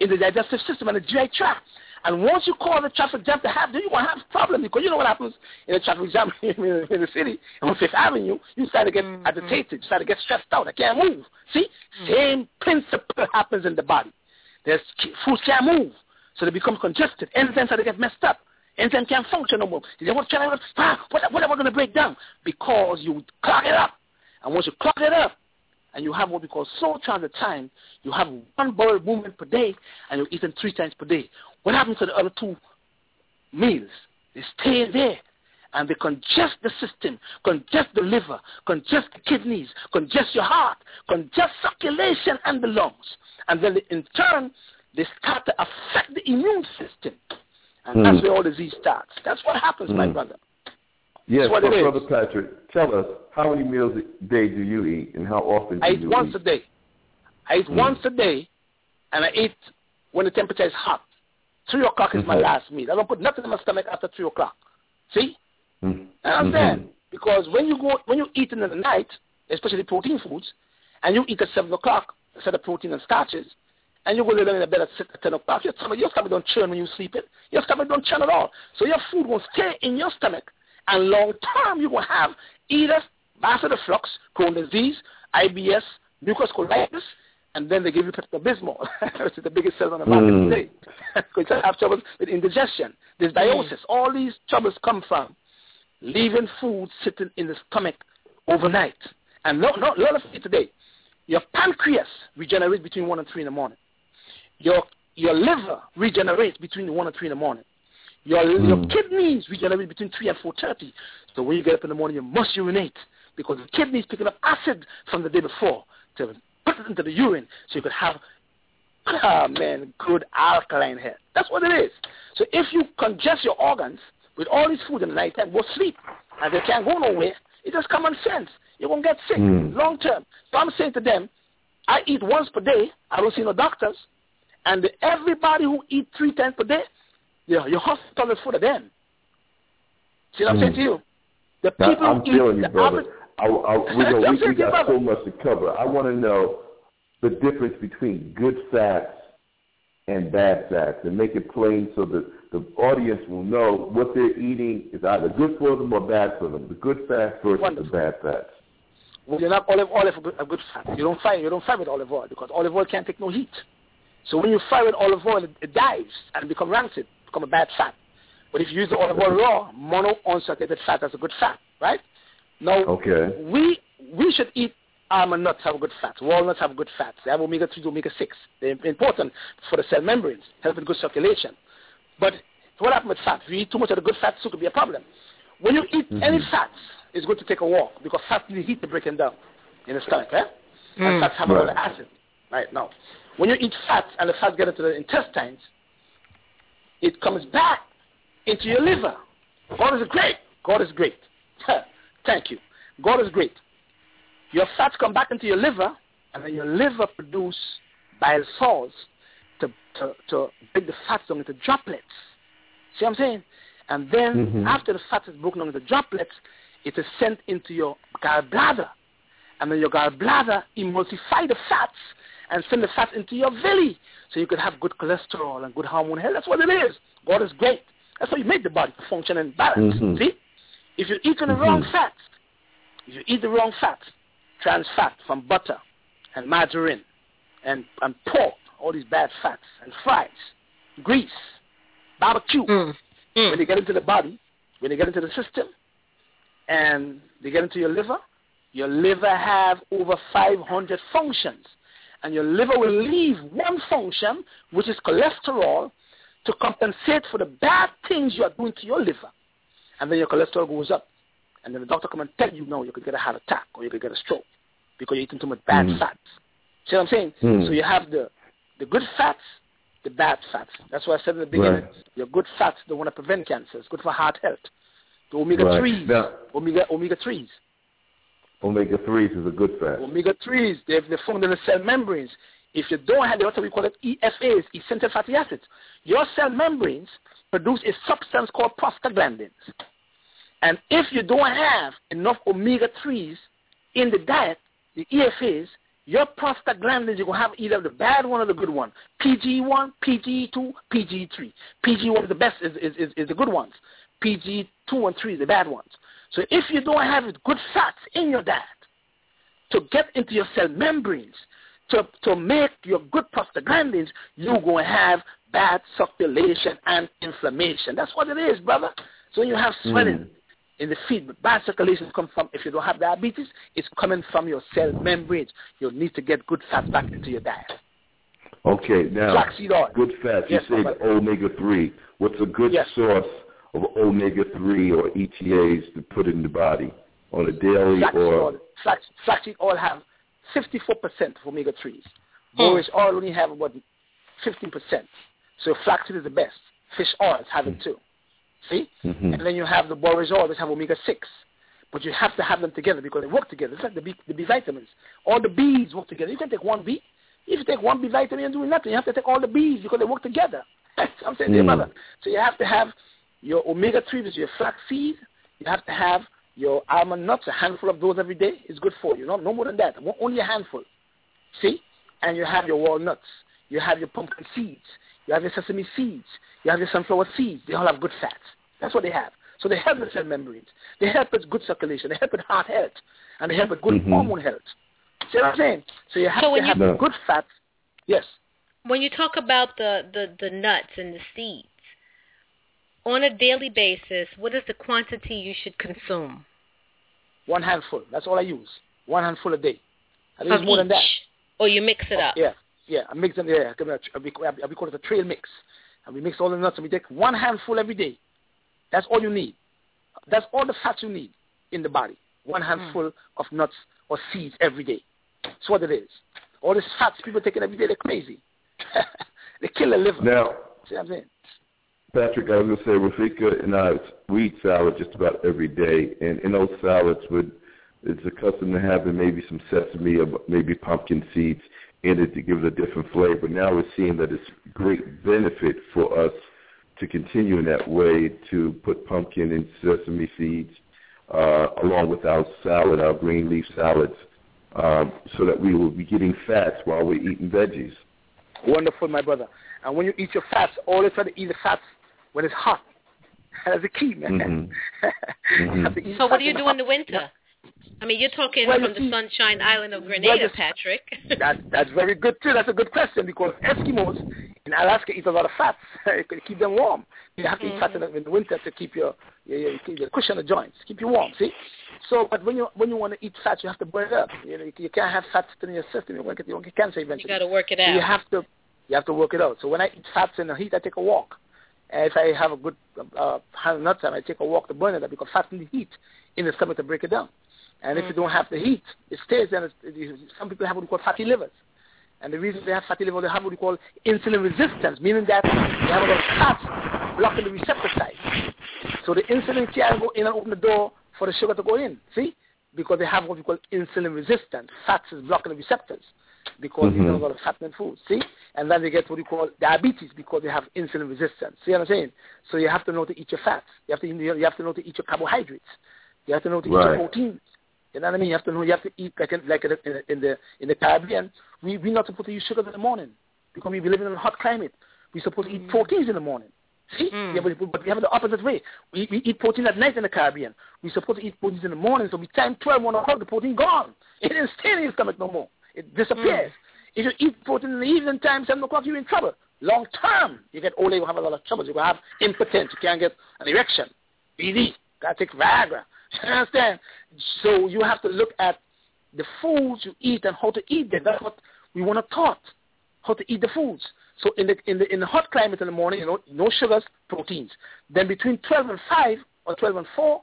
in the digestive system, and the GI tract. And once you cause the traffic jam to happen, then you're going to have a problem because you know what happens in a traffic jam in the city, on 5th Avenue, you start to get agitated, you start to get stressed out, I can't move. See? Same principle happens in the body. Foods can't move, so they become congested. Enzymes start to get messed up. Enzymes can't function no more. They say, what am I going to break down? Because you clog it up. And once you clog it up, and you have what we call slow transit time, you have 1 bowel movement per day, and you're eating 3 times per day. What happens to the other 2 meals? They stay there, and they congest the system, congest the liver, congest the kidneys, congest your heart, congest circulation and the lungs. And then, in turn, they start to affect the immune system. And that's where all disease starts. That's what happens, my brother. Yes, but Brother Patrick, tell us, how many meals a day do you eat, and how often do you eat? I eat once a day. I eat once a day, and I eat when the temperature is hot. 3 o'clock is my last meal. I don't put nothing in my stomach after 3 o'clock. See? And I'm saying, because when you eat in the night, especially protein foods, and you eat at 7 o'clock, instead of protein and starches, and you go lay down in bed at 10 o'clock, your stomach don't churn when you sleep it. Your stomach don't churn at all. So your food won't stay in your stomach, and long term you will have either bacillus flux, Crohn's disease, IBS, mucus colitis, and then they give you Pepto-Bismol, which is the biggest seller on the market today. Because you have troubles with indigestion, dysbiosis. All these troubles come from leaving food sitting in the stomach overnight. And let us see today. Your pancreas regenerates between 1 and 3 in the morning. Your liver regenerates between 1 and 3 in the morning. Your kidneys regenerate between 3 and 4:30. So when you get up in the morning, you must urinate because the kidneys picking up acid from the day before to put it into the urine so you could have, good alkaline health. That's what it is. So if you congest your organs, with all this food in the night time, go sleep. And they can't go nowhere. It's just common sense. You won't get sick long term. So I'm saying to them, I eat once per day. I don't see no doctors. And everybody who eat 3 times per day, your hospital is full of them. See what I'm saying to you? The people I'm telling you, brother. We got so much to cover. I want to know the difference between good facts and bad facts, and make it plain so that the audience will know what they're eating is either good for them or bad for them. The good facts versus the bad facts. Well, you're not olive a good fat. You don't fry with olive oil because olive oil can't take no heat. So when you fry with olive oil, it dies and becomes rancid, become a bad fat. But if you use the olive oil raw, monounsaturated fat is a good fat, right? Now, okay. we should eat almond nuts have good fats. Walnuts have good fats. They have omega-3 to omega-6. They're important for the cell membranes, helping good circulation. But what happens with fat? If you eat too much of the good fats, it could be a problem. When you eat any fats, it's good to take a walk because fats need heat to break them down in the stomach, eh? And fats have a lot of acid right now. When you eat fats and the fats get into the intestines, it comes back into your liver. God is great. God is great. Thank you. God is great. Your fats come back into your liver, and then your liver produce bile salts to break the fats down into droplets. See what I'm saying? And then after the fat is broken down into droplets, it is sent into your gallbladder. And then your gallbladder emulsify the fats and send the fats into your belly so you could have good cholesterol and good hormone health. That's what it is. God is great. That's how you make the body function and balance. See? If you eat the wrong fats, trans fat from butter and margarine and pork, all these bad fats and fries, grease, barbecue, when they get into the body, when they get into the system, and they get into your liver have over 500 functions. And your liver will leave one function, which is cholesterol, to compensate for the bad things you are doing to your liver. And then your cholesterol goes up. And then the doctor come and tell you, no, you could get a heart attack or you could get a stroke because you're eating too much bad fats. See what I'm saying? So you have the good fats, the bad fats. That's why I said in the beginning, your good fats, the one that prevent cancer. It's good for heart health. The omega-3s. Right. Omega-3s. Omega-3s is a good fat. Omega-3s, they're found in the cell membranes. If you don't have what we call it EFAs, essential fatty acids, your cell membranes produce a substance called prostaglandins. And if you don't have enough omega-3s in the diet, the EFAs, your prostaglandins, you're going to have either the bad one or the good one. PGE1, PGE2, PGE3. PGE1 is the best, is the good ones. PGE2 and 3 is the bad ones. So if you don't have good fats in your diet to get into your cell membranes, to make your good prostaglandins, you're going to have bad circulation and inflammation. That's what it is, brother. So you have swelling. In the feed, but bad circulation comes from, if you don't have diabetes, it's coming from your cell membranes. You'll need to get good fats back into your diet. Okay, now, flaxseed oil. Good fats, yes, you said omega-3. What's a good source of omega-3 or ETAs to put in the body on a daily or... Flaxseed oil have 54% of omega-3s. Borage oil only have about 15%. So flaxseed is the best. Fish oil is having too. See? And then you have the borage oil, which have omega-6. But you have to have them together because they work together. It's like the B vitamins. All the Bs work together. You can take one B. If you take one B vitamin, you're doing nothing. You have to take all the Bs because they work together. I'm saying mother. So you have to have your omega-3, which is your flaxseed. You have to have your almond nuts, a handful of those every day. It's good for you. No more than that. Only a handful. See? And you have your walnuts. You have your pumpkin seeds. You have your sesame seeds. You have your sunflower seeds. They all have good fats. That's what they have. So they help with cell membranes. They help with good circulation. They help with heart health. And they help with good hormone health. See what I'm saying? So you have to have good fats. Yes. When you talk about the nuts and the seeds, on a daily basis, what is the quantity you should consume? One handful. That's all I use. One handful a day. I use more than that. Or you mix it up. Yeah, I mix them there. We call it a trail mix. And we mix all the nuts and we take one handful every day. That's all you need. That's all the fats you need in the body. One handful of nuts or seeds every day. That's what it is. All these fats people take it every day, they're crazy. They kill the liver. Now, see what I'm saying? Patrick, I was going to say, Rafika and I, we eat salad just about every day. And in those salads, it's a custom to have maybe some sesame or maybe pumpkin seeds in it to give it a different flavor. Now we're seeing that it's great benefit for us to continue in that way, to put pumpkin and sesame seeds along with our salad, our green leaf salads, so that we will be getting fats while we're eating veggies. Wonderful, my brother. And when you eat your fats, always try to eat the fats when it's hot. That's a key, man. Mm-hmm. Mm-hmm. So what do you do in the winter? I mean, you're talking from the Sunshine Island of Grenada, Patrick. That's very good, too. That's a good question, because Eskimos in Alaska eat a lot of fats. It can keep them warm. You have to eat fats in the winter to keep your cushion of joints, keep you warm, see? So, but when you want to eat fats, you have to burn it up. You know, you can't have fats in your system. You won't get cancer eventually. You got to work it out. So you have to work it out. So when I eat fats in the heat, I take a walk. And if I have a good nut time, I take a walk to burn it up, because fats in the heat in the stomach to break it down. And if you don't have the heat, it stays. And some people have what we call fatty livers. And the reason they have fatty liver, they have what we call insulin resistance, meaning that they have a lot of fat blocking the receptor side. So the insulin can't go in and open the door for the sugar to go in, see? Because they have what we call insulin resistance. Fats is blocking the receptors because they have a lot of fat in food, see? And then they get what we call diabetes because they have insulin resistance. See what I'm saying? So you have to know to eat your fats. You have to know to eat your carbohydrates. You have to know to eat your proteins. You know what I mean? You have to know. You have to eat like in the Caribbean. We're not supposed to use sugar in the morning because we live in a hot climate. We're supposed to eat proteins in the morning. See? Yeah, but we have it the opposite way. We eat protein at night in the Caribbean. We're supposed to eat proteins in the morning. So by time 12, 1 o'clock, the protein gone. It didn't stay in your stomach no more. It disappears. If you eat protein in the evening time, 7 o'clock, you're in trouble. Long term, you get older, you have a lot of troubles. You will have impotence. You can't get an erection. BD. Gotta take Viagra. You understand? So you have to look at the foods you eat and how to eat them. That's what we want to taught, how to eat the foods. So in the hot climate in the morning, you know, no sugars, proteins. Then between 12 and 5 or 12 and 4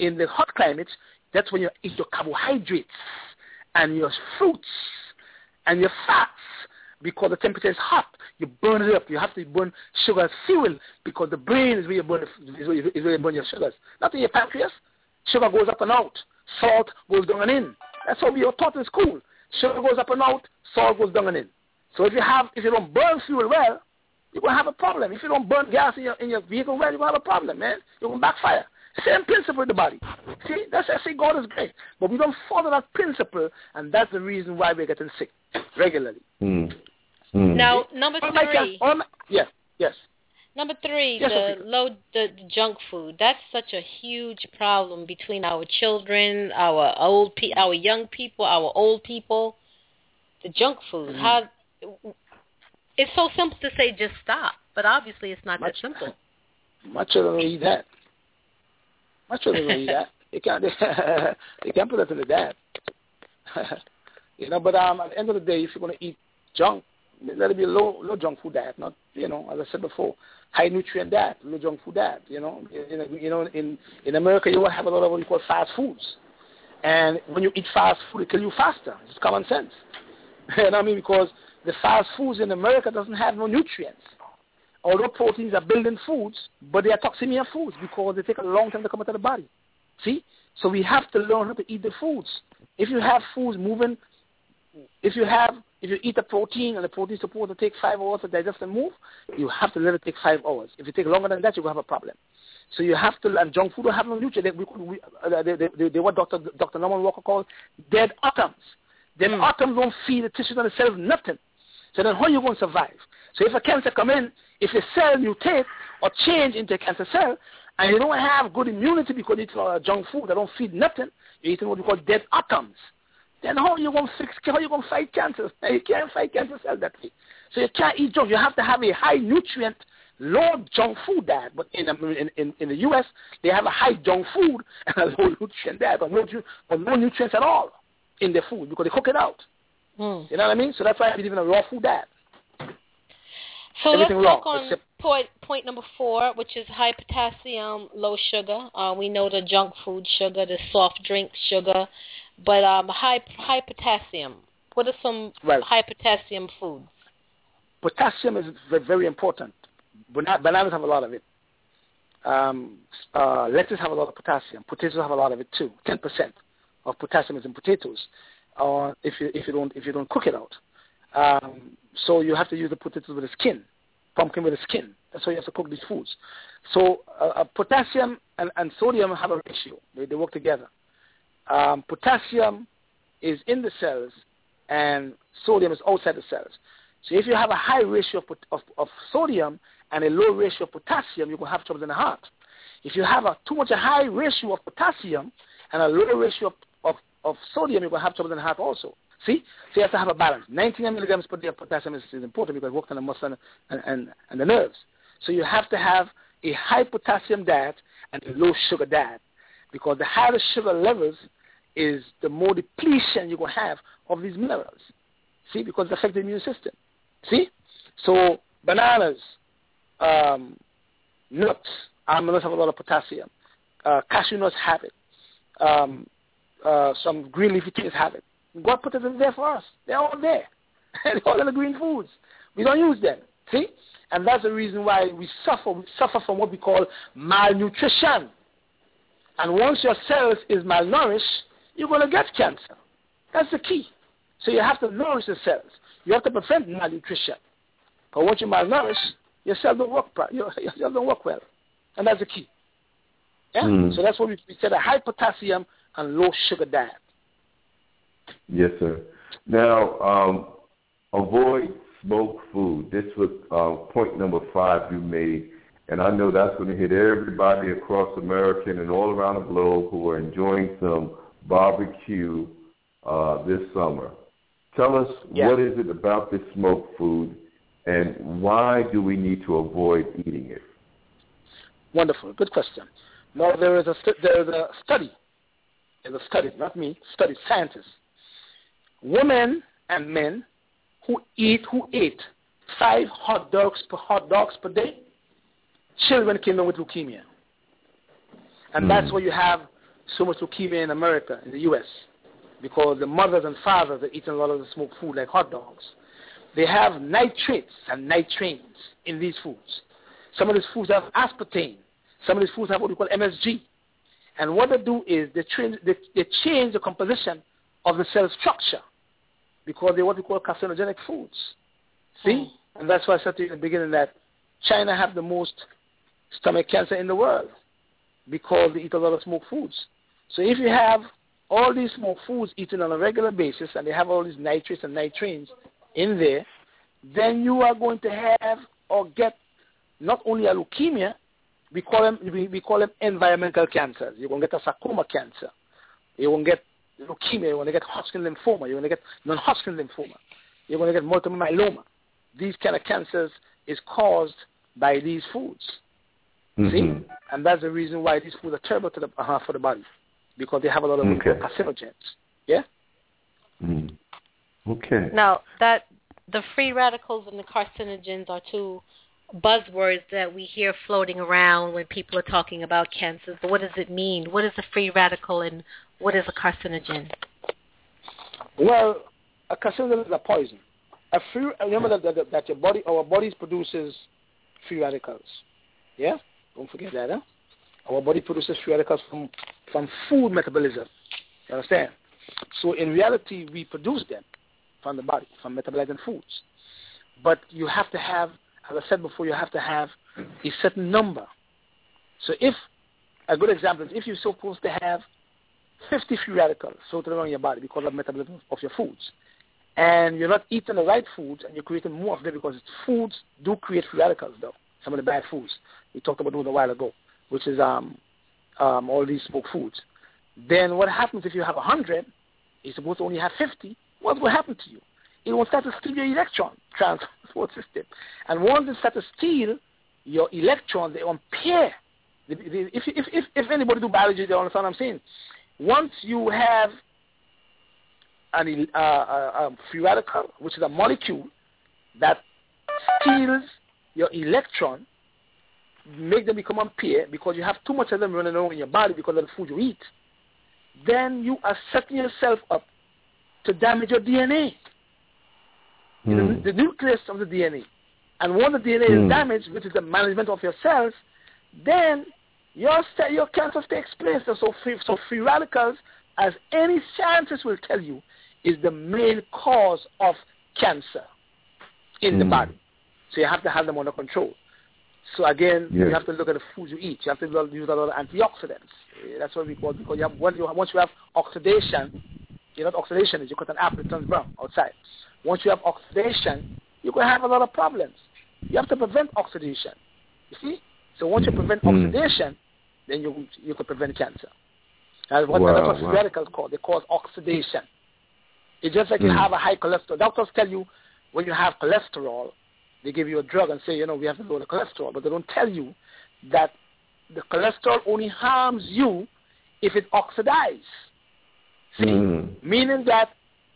in the hot climates, that's when you eat your carbohydrates and your fruits and your fats, because the temperature is hot. You burn it up. You have to burn sugar as fuel because the brain is where you burn your sugars. Not in your pancreas. Sugar goes up and out. Salt goes down and in. That's how we are taught in school. Sugar goes up and out. Salt goes down and in. So if you don't burn fuel well, you're going to have a problem. If you don't burn gas in your vehicle well, you're going to have a problem, man. You're going to backfire. Same principle in the body. See, that's I say God is great. But we don't follow that principle, and that's the reason why we're getting sick regularly. Mm. Mm. Now, number three. Yes. Number three, the junk food. That's such a huge problem between our children, our young people, our old people. The junk food. How it's so simple to say just stop, but obviously it's not that simple. My children don't eat that. My children don't eat that. They can't put that to the dad. You know, but at the end of the day, if you're going to eat junk, let it be a low junk food diet, not, you know, as I said before, high nutrient diet, low junk food diet, you know. In America, you will have a lot of what you call fast foods. And when you eat fast food, it kills you faster. It's common sense. You know what I mean? Because the fast foods in America doesn't have no nutrients. Although proteins are building foods, but they are toxemia foods because they take a long time to come out of the body. See? So we have to learn how to eat the foods. If you have foods moving, if you eat a protein and the protein is supposed to take 5 hours to digest and move, you have to let it take 5 hours. If it takes longer than that, you will have a problem. So you have to, and junk food will have no nutrients. They what Dr. Norman Walker called dead atoms. Dead atoms don't feed the tissues and the cells nothing. So then how are you going to survive? So if a cancer come in, if a cell mutates or change into a cancer cell, and you don't have good immunity because you eat junk food that don't feed nothing, you're eating what we call dead atoms. Then how are you going to fix? How are you going to fight cancer? You can't fight cancer cells that way. So you can't eat junk. You have to have a high nutrient, low junk food diet. But in the U.S., they have a high junk food and a low nutrient diet, or no nutrients at all in their food because they cook it out. You know what I mean? So that's why I believe in a raw food diet. So everything let's talk on point number 4, which is high potassium, low sugar. We know the junk food sugar, the soft drink sugar. But high potassium. What are some high potassium foods? Potassium is very important. Bananas have a lot of it. Lettuce have a lot of potassium. Potatoes have a lot of it too. 10% of potassium is in potatoes, if you don't cook it out. So you have to use the potatoes with the skin, pumpkin with the skin. That's why you have to cook these foods. So potassium and sodium have a ratio. They work together. Potassium is in the cells, and sodium is outside the cells. So if you have a high ratio of sodium and a low ratio of potassium, you will have trouble in the heart. If you have a high ratio of potassium and a low ratio of sodium, you will have trouble in the heart also. See? So you have to have a balance. 19 milligrams per day of potassium is important because it works on the muscle and the nerves. So you have to have a high potassium diet and a low sugar diet, because the higher the sugar levels is, the more depletion you will have of these minerals. See? Because it affects the immune system. See? So bananas, nuts, almonds have a lot of potassium. Cashew nuts have it. Some green leafy teas have it. God put them there for us. They're all there. They're all in the green foods. We don't use them. See? And that's the reason why we suffer. We suffer from what we call malnutrition. And once your cells is malnourished, you're going to get cancer. That's the key. So you have to nourish the cells. You have to prevent malnutrition. But once you're malnourished, your cells don't work. Your cells don't work well, and that's the key. Yeah. So that's what we said: a high potassium and low sugar diet. Yes, sir. Now, avoid smoked food. This was point number 5 you made, and I know that's going to hit everybody across America and all around the globe who are enjoying some barbecue this summer. Tell us, what is it about this smoked food, and why do we need to avoid eating it? Wonderful. Good question. Now, there is a study, not me, study, scientists. Women and men who ate 5 hot dogs per day, children came in with leukemia. And that's why you have so much leukemia in America, in the U.S., because the mothers and fathers are eating a lot of the smoked food like hot dogs. They have nitrates and nitrates in these foods. Some of these foods have aspartame. Some of these foods have what we call MSG. And what they do is they change the composition of the cell structure because they're what we call carcinogenic foods. See? And that's why I said to you in the beginning that China have the most stomach cancer in the world because they eat a lot of smoked foods. So if you have all these smoked foods eaten on a regular basis, and they have all these nitrates and nitrates in there, then you are going to have or get not only a leukemia, we call them environmental cancers. You're going to get a sarcoma cancer. You're going to get leukemia. You're going to get Hodgkin lymphoma. You're going to get non-Hodgkin lymphoma. You're going to get multiple myeloma. These kind of cancers is caused by these foods. Mm-hmm. See? And that's the reason why these foods are terrible for the body, because they have a lot of carcinogens. Yeah? Mm. Okay. Now, that the free radicals and the carcinogens are two buzzwords that we hear floating around when people are talking about cancers. But what does it mean? What is a free radical and what is a carcinogen? Well, a carcinogen is a poison. Remember that our bodies produces free radicals. Yeah? Don't forget that, huh? Our body produces free radicals from food metabolism. You understand? So in reality, we produce them from the body, from metabolizing foods. But you have to have, as I said before, you have to have a certain number. So if, a good example is if you're supposed to have 50 free radicals floating around your body because of metabolism of your foods, and you're not eating the right foods and you're creating more of them, because foods do create free radicals, though, some of the bad foods. We talked about those a while ago, which is all these smoked foods. Then what happens if you have 100, you're supposed to only have 50, what will happen to you? It will start to steal your electron transport system. And once it starts to steal your electron, they impair. If anybody do biology, they understand what I'm saying. Once you have a free radical, which is a molecule that steals your electron, make them become unpure because you have too much of them running around in your body because of the food you eat, then you are setting yourself up to damage your DNA, the nucleus of the DNA. and once the DNA is damaged, which is the management of your cells, then your cancer takes place. And so free radicals, as any scientist will tell you, is the main cause of cancer in the body. So you have to have them under control. So again, you have to look at the food you eat. You have to use a lot of antioxidants. That's what we call, because once you have oxidation, you know what oxidation is? You cut an apple, it turns brown outside. Once you have oxidation, you can have a lot of problems. You have to prevent oxidation. You see? So once you prevent oxidation, then you can prevent cancer. That's what free radicals cause. They cause oxidation. It's just like you have a high cholesterol. Doctors tell you when you have cholesterol, they give you a drug and say, you know, we have to lower the cholesterol. But they don't tell you that the cholesterol only harms you if it oxidizes. See? Meaning that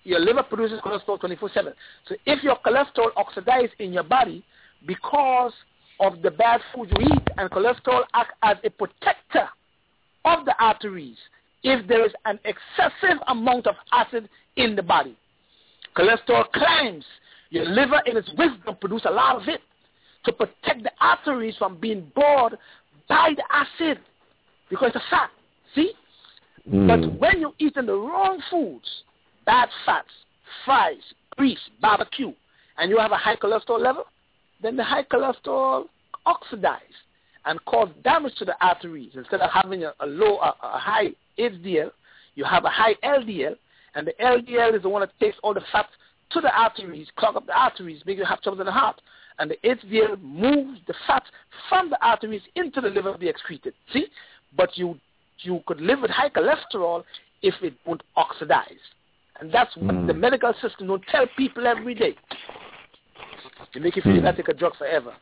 your liver produces cholesterol 24/7. So if your cholesterol oxidizes in your body because of the bad food you eat, and cholesterol acts as a protector of the arteries, if there is an excessive amount of acid in the body, cholesterol climbs. Your liver, in its wisdom, produces a lot of it to protect the arteries from being bored by the acid, because it's a fat. See? But when you're eating the wrong foods, bad fats, fries, grease, barbecue, and you have a high cholesterol level, then the high cholesterol oxidizes and cause damage to the arteries. Instead of having a high HDL, you have a high LDL, and the LDL is the one that takes all the fats to the arteries, clog up the arteries, make you have trouble in the heart. And the HDL moves the fats from the arteries into the liver to be excreted. See? But you could live with high cholesterol if it won't oxidize. And that's what the medical system don't tell people every day. They make you feel you got to take a drug forever.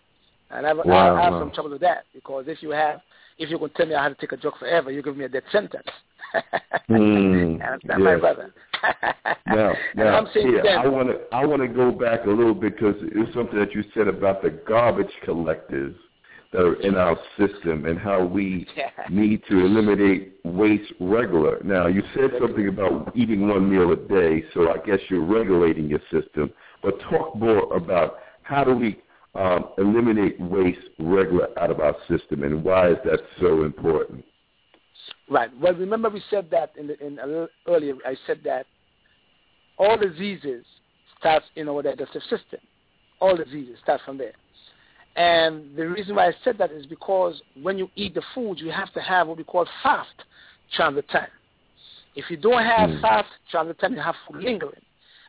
And I have some trouble with that, because if you can tell me I have to take a drug forever, you give me a death sentence. That's my brother. Now, I'm saying I want to go back a little bit, because it's something that you said about the garbage collectors that are in our system and how we need to eliminate waste regular. Now, you said something about eating one meal a day, so I guess you're regulating your system. But talk more about how do we eliminate waste regular out of our system, and why is that so important? Right. Well, remember we said that earlier. I said that all diseases start in our digestive system. All diseases start from there. And the reason why I said that is because when you eat the food, you have to have what we call fast transit time. If you don't have fast transit time, you have food lingering.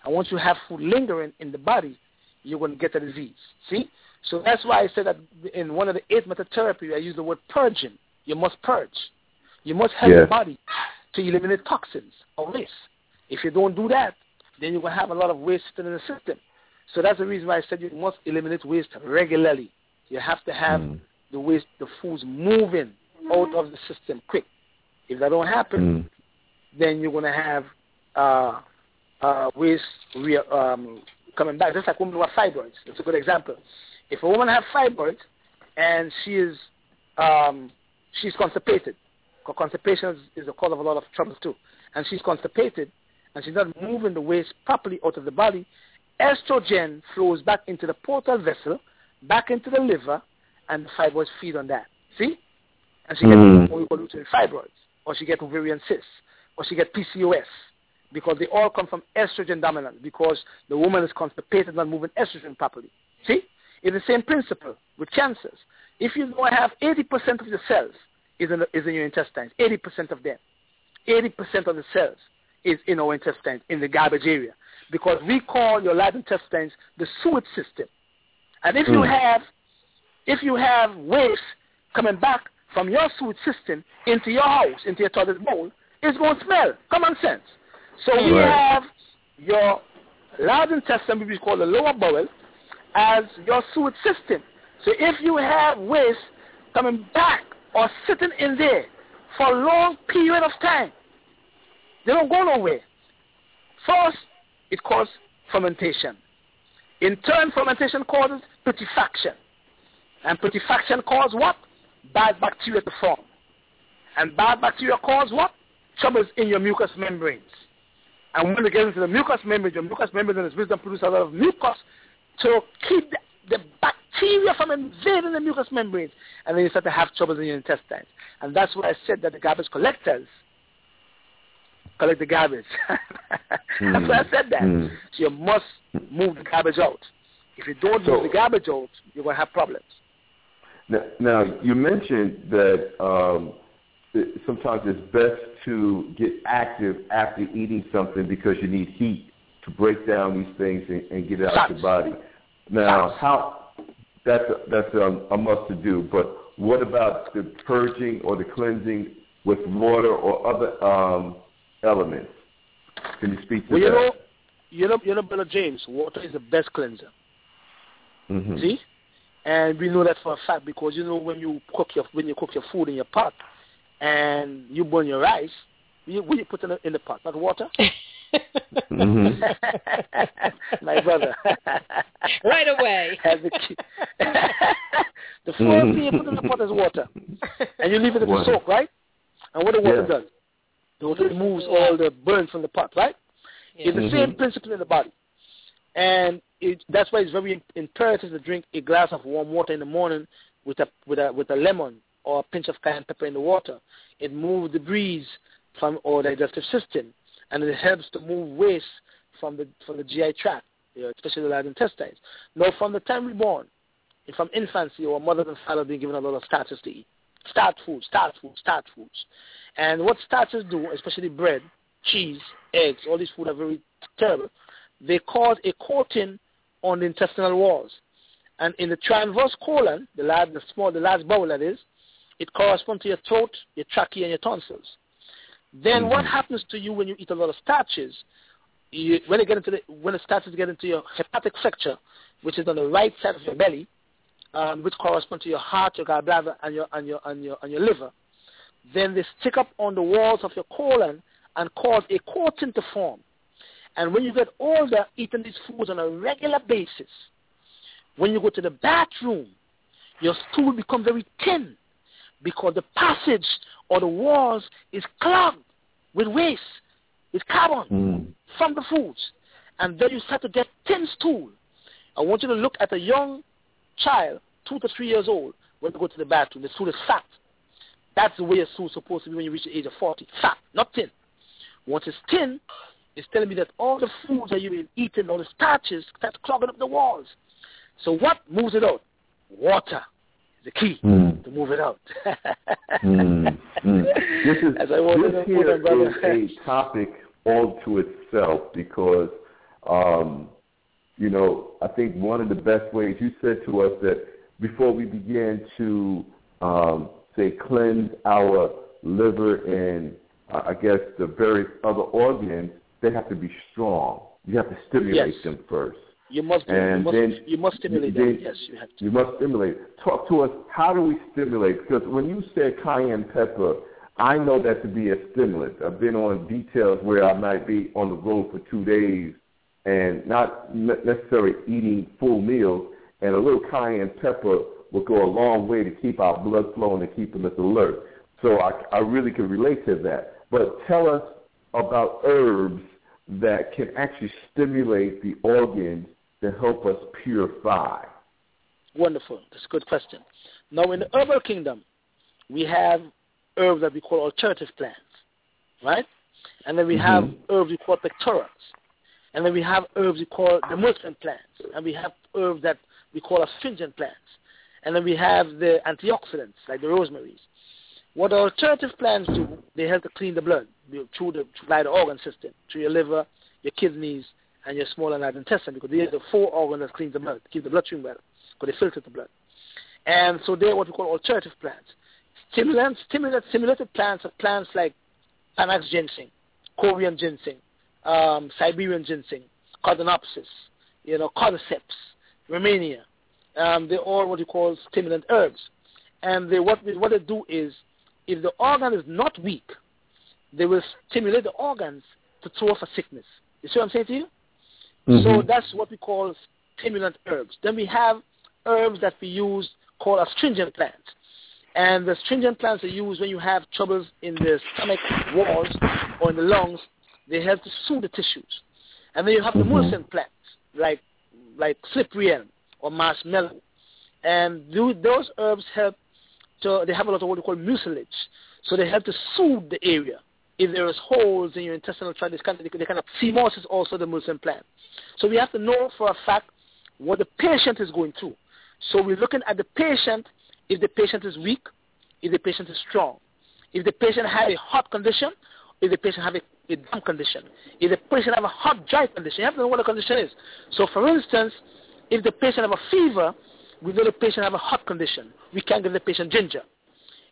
And once you have food lingering in the body, you're going to get a disease. See? So that's why I said that in one of the 8 method therapy, I use the word purging. You must purge. You must help your body to eliminate toxins or waste. If you don't do that, then you're going to have a lot of waste in the system. So that's the reason why I said you must eliminate waste regularly. You have to have the waste, the foods moving out of the system quick. If that don't happen, then you're going to have waste coming back. Just like women who have fibroids. That's a good example. If a woman has fibroids and she's constipated, because constipation is the cause of a lot of troubles too, and she's constipated and she's not moving the waste properly out of the body, estrogen flows back into the portal vessel, back into the liver, and the fibroids feed on that. See? And she gets what we call uterine fibroids, or she gets ovarian cysts, or she gets PCOS, because they all come from estrogen dominance, because the woman is constipated, not moving estrogen properly. See? It's the same principle with cancers. If you don't have 80% of your cells is in your intestines, 80% of them, 80% of the cells is in our intestines, in the garbage area, because we call your large intestines the sewage system. And if you have waste coming back from your sewage system into your house, into your toilet bowl, it's going to smell. Common sense. So you have your large intestine, which we call the lower bowel, as your sewage system. So if you have waste coming back or sitting in there for a long period of time, they don't go nowhere. First, it causes fermentation. In turn, fermentation causes putrefaction. And putrefaction causes what? Bad bacteria to form. And bad bacteria cause what? Troubles in your mucous membranes. And when it gets into the mucous membranes, your mucous membranes and its wisdom produce a lot of mucus to keep the bacteria bacteria from invading the mucous membranes, and then you start to have troubles in your intestines. And that's why I said that the garbage collectors collect the garbage. That's why I said that. So you must move the garbage out. If you don't move the garbage out, you're going to have problems. Now you mentioned that sometimes it's best to get active after eating something because you need heat to break down these things and get it out of your body. Now, that's a must to do. But what about the purging or the cleansing with water or other elements? Can you speak to that? You know, Brother James, water is the best cleanser. Mm-hmm. See, and we know that for a fact because you know when you cook your food in your pot and you burn your rice, what do you put in the pot? Not water. Mm-hmm. My brother. Right away. The first thing you put in the pot is water. And you leave it to soak, right? And what the water does? The water removes all the burn from the pot, right? Yeah. It's the same principle in the body. And that's why it's very imperative to drink a glass of warm water in the morning with a lemon or a pinch of cayenne pepper in the water. It moves the breeze from our digestive system. And it helps to move waste from the GI tract, especially the large intestines. Now, from the time we're born, from infancy, our mothers and fathers have been given a lot of starches to eat. Starch foods. And what starches do, especially bread, cheese, eggs, all these foods are very terrible. They cause a coating on the intestinal walls. And in the transverse colon, the large bowel that is, it corresponds to your throat, your trachea, and your tonsils. Then what happens to you when you eat a lot of starches? When the starches get into your hepatic sector, which is on the right side of your belly, which corresponds to your heart, your gallbladder, and your liver, then they stick up on the walls of your colon and cause a coating to form. And when you get older, eating these foods on a regular basis, when you go to the bathroom, your stool becomes very thin because the passage or the walls is clogged with waste, with carbon from the foods. And then you start to get thin stool. I want you to look at a young child, 2 to 3 years old, when they go to the bathroom. The stool is fat. That's the way a stool is supposed to be when you reach the age of 40. Fat, not thin. Once it's thin, it's telling me that all the foods that you've been eating, all the starches, start clogging up the walls. So what moves it out? Water. The key to move it out. This is a topic all to itself because, I think one of the best ways you said to us that before we began to, cleanse our liver and, the various other organs, they have to be strong. You have to stimulate them first. You must stimulate them. Yes, you have to. You must stimulate. Talk to us. How do we stimulate? Because when you said cayenne pepper, I know that to be a stimulant. I've been on details where I might be on the road for 2 days and not necessarily eating full meals, and a little cayenne pepper will go a long way to keep our blood flowing and keeping us alert. So I really can relate to that. But tell us about herbs that can actually stimulate the organs to help us purify? Wonderful. That's a good question. Now, in the herbal kingdom, we have herbs that we call alternative plants, right? And then we have herbs we call pectorals. And then we have herbs we call demulcent plants. And we have herbs that we call astringent plants. And then we have the antioxidants, like the rosemarys. What the alternative plants do, they help to clean the blood by the organ system, through your liver, your kidneys, and your small and large intestine, because these are the four organs that clean the blood, keep the bloodstream well, because they filter the blood. And so they're what we call alternative plants. Stimulated plants are plants like Panax ginseng, Korean ginseng, Siberian ginseng, Cardinopsis, cordyceps, Romania. They're all what we call stimulant herbs. And what they do is, if the organ is not weak, they will stimulate the organs to throw off a sickness. You see what I'm saying to you? Mm-hmm. So that's what we call stimulant herbs. Then we have herbs that we use called astringent plants. And the astringent plants are used when you have troubles in the stomach walls or in the lungs. They help to soothe the tissues. And then you have the demulcent plants, like Cyprian or marshmallow. And those herbs help to, they have a lot of what we call mucilage. So they help to soothe the area. If there is holes in your intestinal tract, they kind of sea moss is also the mucilage plant. So we have to know for a fact what the patient is going through. So we're looking at the patient, if the patient is weak, if the patient is strong, if the patient has a hot condition, if the patient has a damp condition, if the patient has a hot, dry condition. You have to know what the condition is. So, for instance, if the patient has a fever, we know the patient has a hot condition. We can give the patient ginger.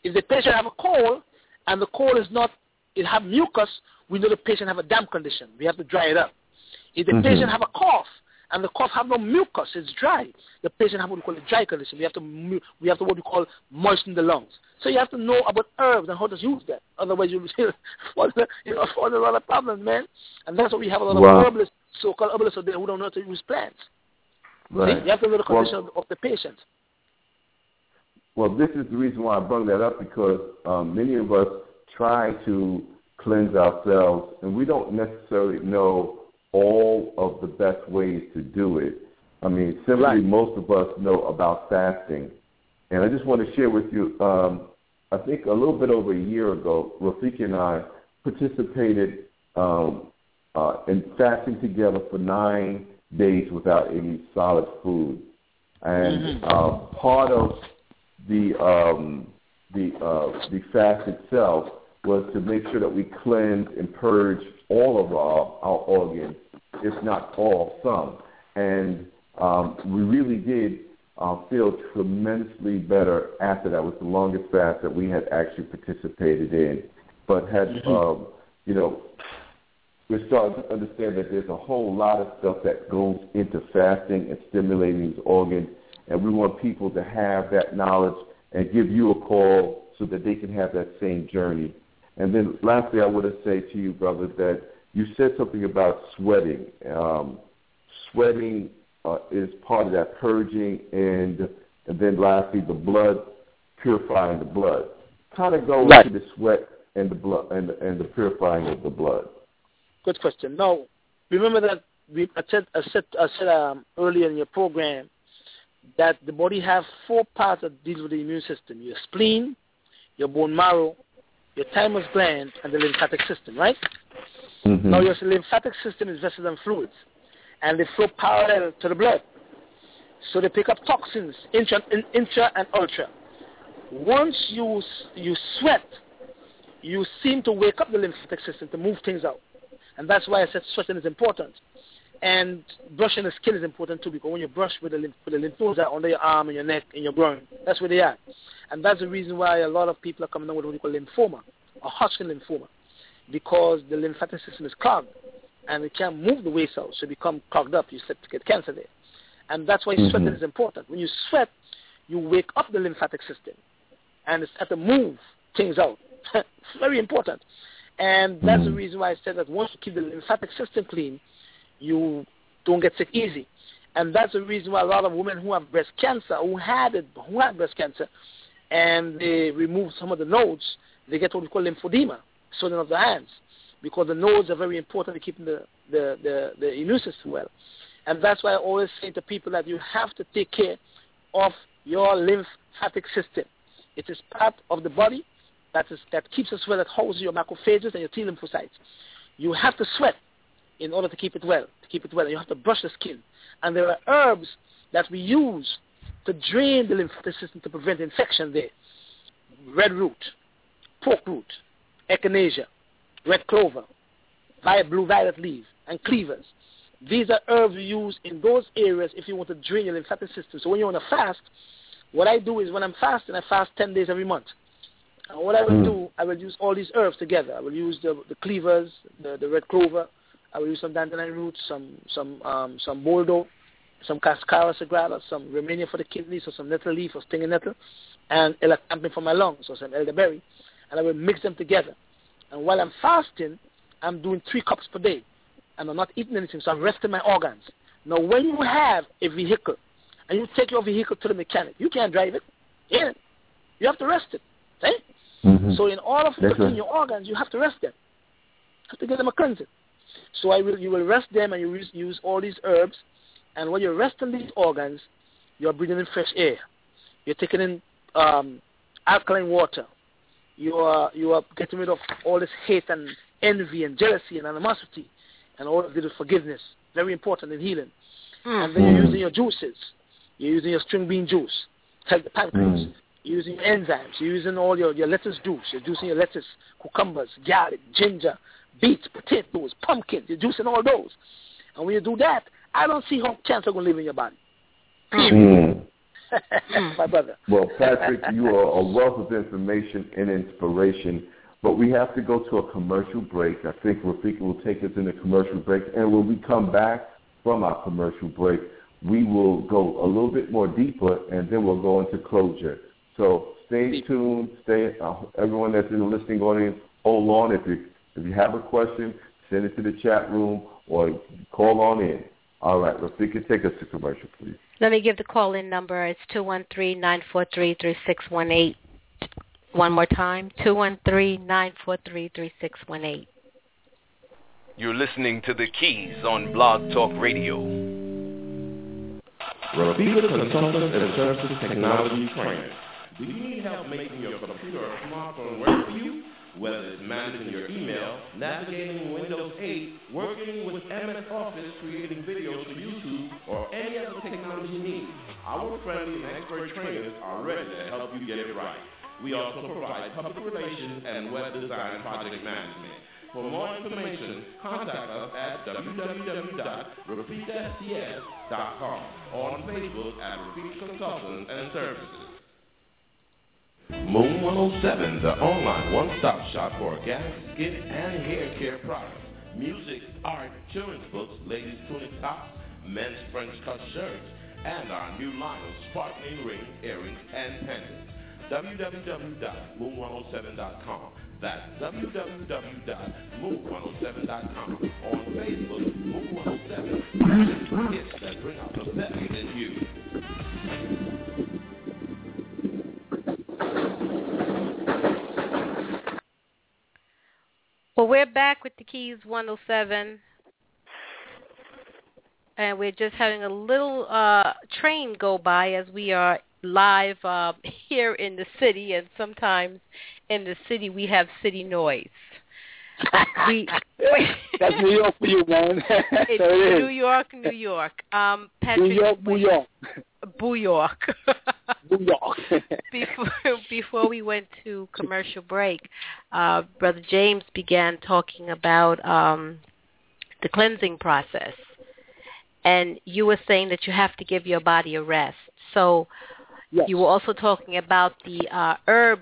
If the patient has a cold and the cold is not, it has mucus, we know the patient has a damp condition. We have to dry it up. If the patient has a cough, and the cough have no mucus, it's dry. The patient have what we call a dry condition. We have to what we call moisten the lungs. So you have to know about herbs and how to use that. Otherwise, you'll fall a lot of problems, man. And that's what we have a lot of herbalists, so-called herbalists out there who don't know how to use plants. Right. See, you have to know the condition of the patient. Well, this is the reason why I brought that up, because many of us try to cleanse ourselves, and we don't necessarily know all of the best ways to do it. I mean, simply most of us know about fasting. And I just want to share with you, I think a little bit over a year ago, Rafiki and I participated in fasting together for 9 days without any solid food. And part of the fast itself was to make sure that we cleanse and purge all of our organs, if not all, some. And we really did feel tremendously better after that. It was the longest fast that we had actually participated in. But had, we're starting to understand that there's a whole lot of stuff that goes into fasting and stimulating these organs. And we want people to have that knowledge and give you a call so that they can have that same journey. And then lastly, I want to say to you, brother, that you said something about sweating. Sweating is part of that purging, and then lastly, the blood, purifying the blood. Kind of go into the sweat and the blood and the purifying of the blood. Good question. Now, remember that I said earlier in your program that the body has 4 parts that deal with the immune system: your spleen, your bone marrow, your thymus gland, and the lymphatic system, right? Now, your lymphatic system is vessels and fluids, and they flow parallel to the blood. So they pick up toxins, intra and ultra. Once you sweat, you seem to wake up the lymphatic system to move things out. And that's why I said sweating is important. And brushing the skin is important too, because when you brush with the lymph nodes that are under your arm and your neck and your groin, that's where they are. And that's the reason why a lot of people are coming down with what we call lymphoma, or Hodgkin lymphoma, because the lymphatic system is clogged, and it can't move the waste out, so it becomes clogged up. You get cancer there. And that's why sweating is important. When you sweat, you wake up the lymphatic system, and it's at the move things out. It's very important. And that's the reason why I said that once you keep the lymphatic system clean, you don't get sick easy. And that's the reason why a lot of women who have breast cancer, who had breast cancer, and they remove some of the nodes, they get what we call lymphedema, swelling of the hands, because the nodes are very important to keeping the immune system well. And that's why I always say to people that you have to take care of your lymphatic system. It is part of the body that keeps us well, that holds your macrophages and your T lymphocytes. You have to sweat in order to keep it well, You have to brush the skin. And there are herbs that we use to drain the lymphatic system to prevent infection there. Red root, pork root, echinacea, red clover, blue violet leaves, and cleavers. These are herbs we use in those areas if you want to drain your lymphatic system. So when you're on a fast, what I do is when I'm fasting, I fast 10 days every month. And what I will do, I will use all these herbs together. I will use the cleavers, the red clover. I will use some dandelion roots, some boldo, some cascara sagrada, some Romania for the kidneys, or some nettle leaf or stinging nettle, and elacanthine for my lungs, or some elderberry. And I will mix them together. And while I'm fasting, I'm doing 3 cups per day. And I'm not eating anything, so I'm resting my organs. Now, when you have a vehicle, and you take your vehicle to the mechanic, you can't drive it. You have to rest it. See? So in order for to clean your organs, you have to rest them. You have to give them a cleansing. So you will rest them, and you use all these herbs. And when you're resting these organs, you're breathing in fresh air. You're taking in alkaline water. You are getting rid of all this hate and envy and jealousy and animosity and all of the forgiveness. Very important in healing. And then you're using your juices. You're using your string bean juice, help the pancreas. You're using enzymes. You're using all your lettuce juice. You're juicing your lettuce, cucumbers, garlic, ginger, beets, potatoes, pumpkins. You're juicing all those. And when you do that, I don't see how cancer going to live in your body. My brother. Well, Patrick, you are a wealth of information and inspiration, but we have to go to a commercial break. I think Rafiki will take us in a commercial break, and when we come back from our commercial break, we will go a little bit more deeper, and then we'll go into closure. So stay tuned. Stay, everyone that's in the listening audience, hold on. If you have a question, send it to the chat room or call on in. All right, Rafiki, take us to commercial, please. Let me give the call-in number. It's 213-943-3618. One more time, 213-943-3618. You're listening to The Keys on Blog Talk Radio. Rafiki, consultant and services technology trainer. Do you need help making your computer or smartphone work for you? Whether it's managing your email, navigating Windows 8, working with MS Office, creating videos for YouTube, or any other technology needs, our friendly and expert trainers are ready to help you get it right. We also provide public relations and web design project management. For more information, contact us at www.repeatfcs.com or on Facebook at Repeat Consultants and Services. Moon 107, the online one-stop shop for gas, skin, and hair care products, music, art, children's books, ladies' tunic tops, men's French cut shirts, and our new line of sparkling rings, earrings, and pendants. www.moon107.com. That's www.moon107.com. On Facebook, Moon 107. It's that bring out the best in you. Well, we're back with The Keys 107, and we're just having a little train go by as we are live here in the city, and sometimes in the city we have city noise. That's New York for you, man. It's New York, New York. Patrick, New York, New York. New York. New York. Before we went to commercial break, Brother James began talking about the cleansing process. And you were saying that you have to give your body a rest. So yes. You were also talking about the herb,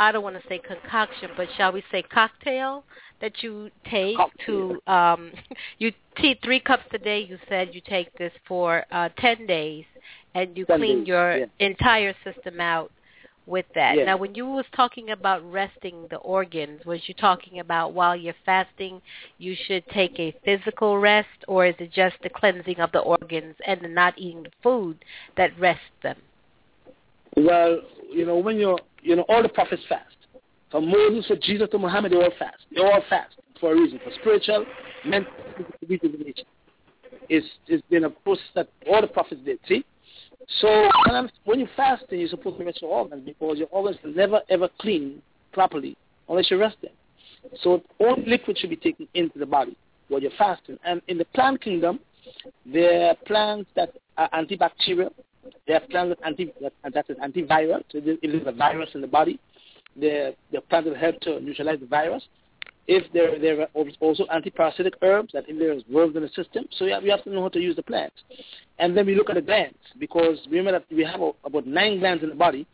I don't want to say concoction, but shall we say cocktail that you take to you tea 3 cups a day. You said you take this for 10 days, and you clean your entire system out with that. Now, when you was talking about resting the organs, was you talking about while you're fasting, you should take a physical rest, or is it just the cleansing of the organs and the not eating the food that rests them? Well, when you're, all the prophets fast. From Moses to Jesus to Muhammad, they all fast. They all fast for a reason, for spiritual, mental, physical nature. It's been a process that all the prophets did, see? So when you fast, you're supposed to rest your organs because your organs are never, ever clean properly unless you rest them. So only liquid should be taken into the body while you're fasting. And in the plant kingdom, there are plants that are antibacterial. There are plants that is antiviral. So it is a virus in the body. The plants that help to neutralize the virus. If there are also antiparasitic herbs that there is worms in the system. So we have to know how to use the plants. And then we look at the glands, because remember that we have about 9 glands in the body,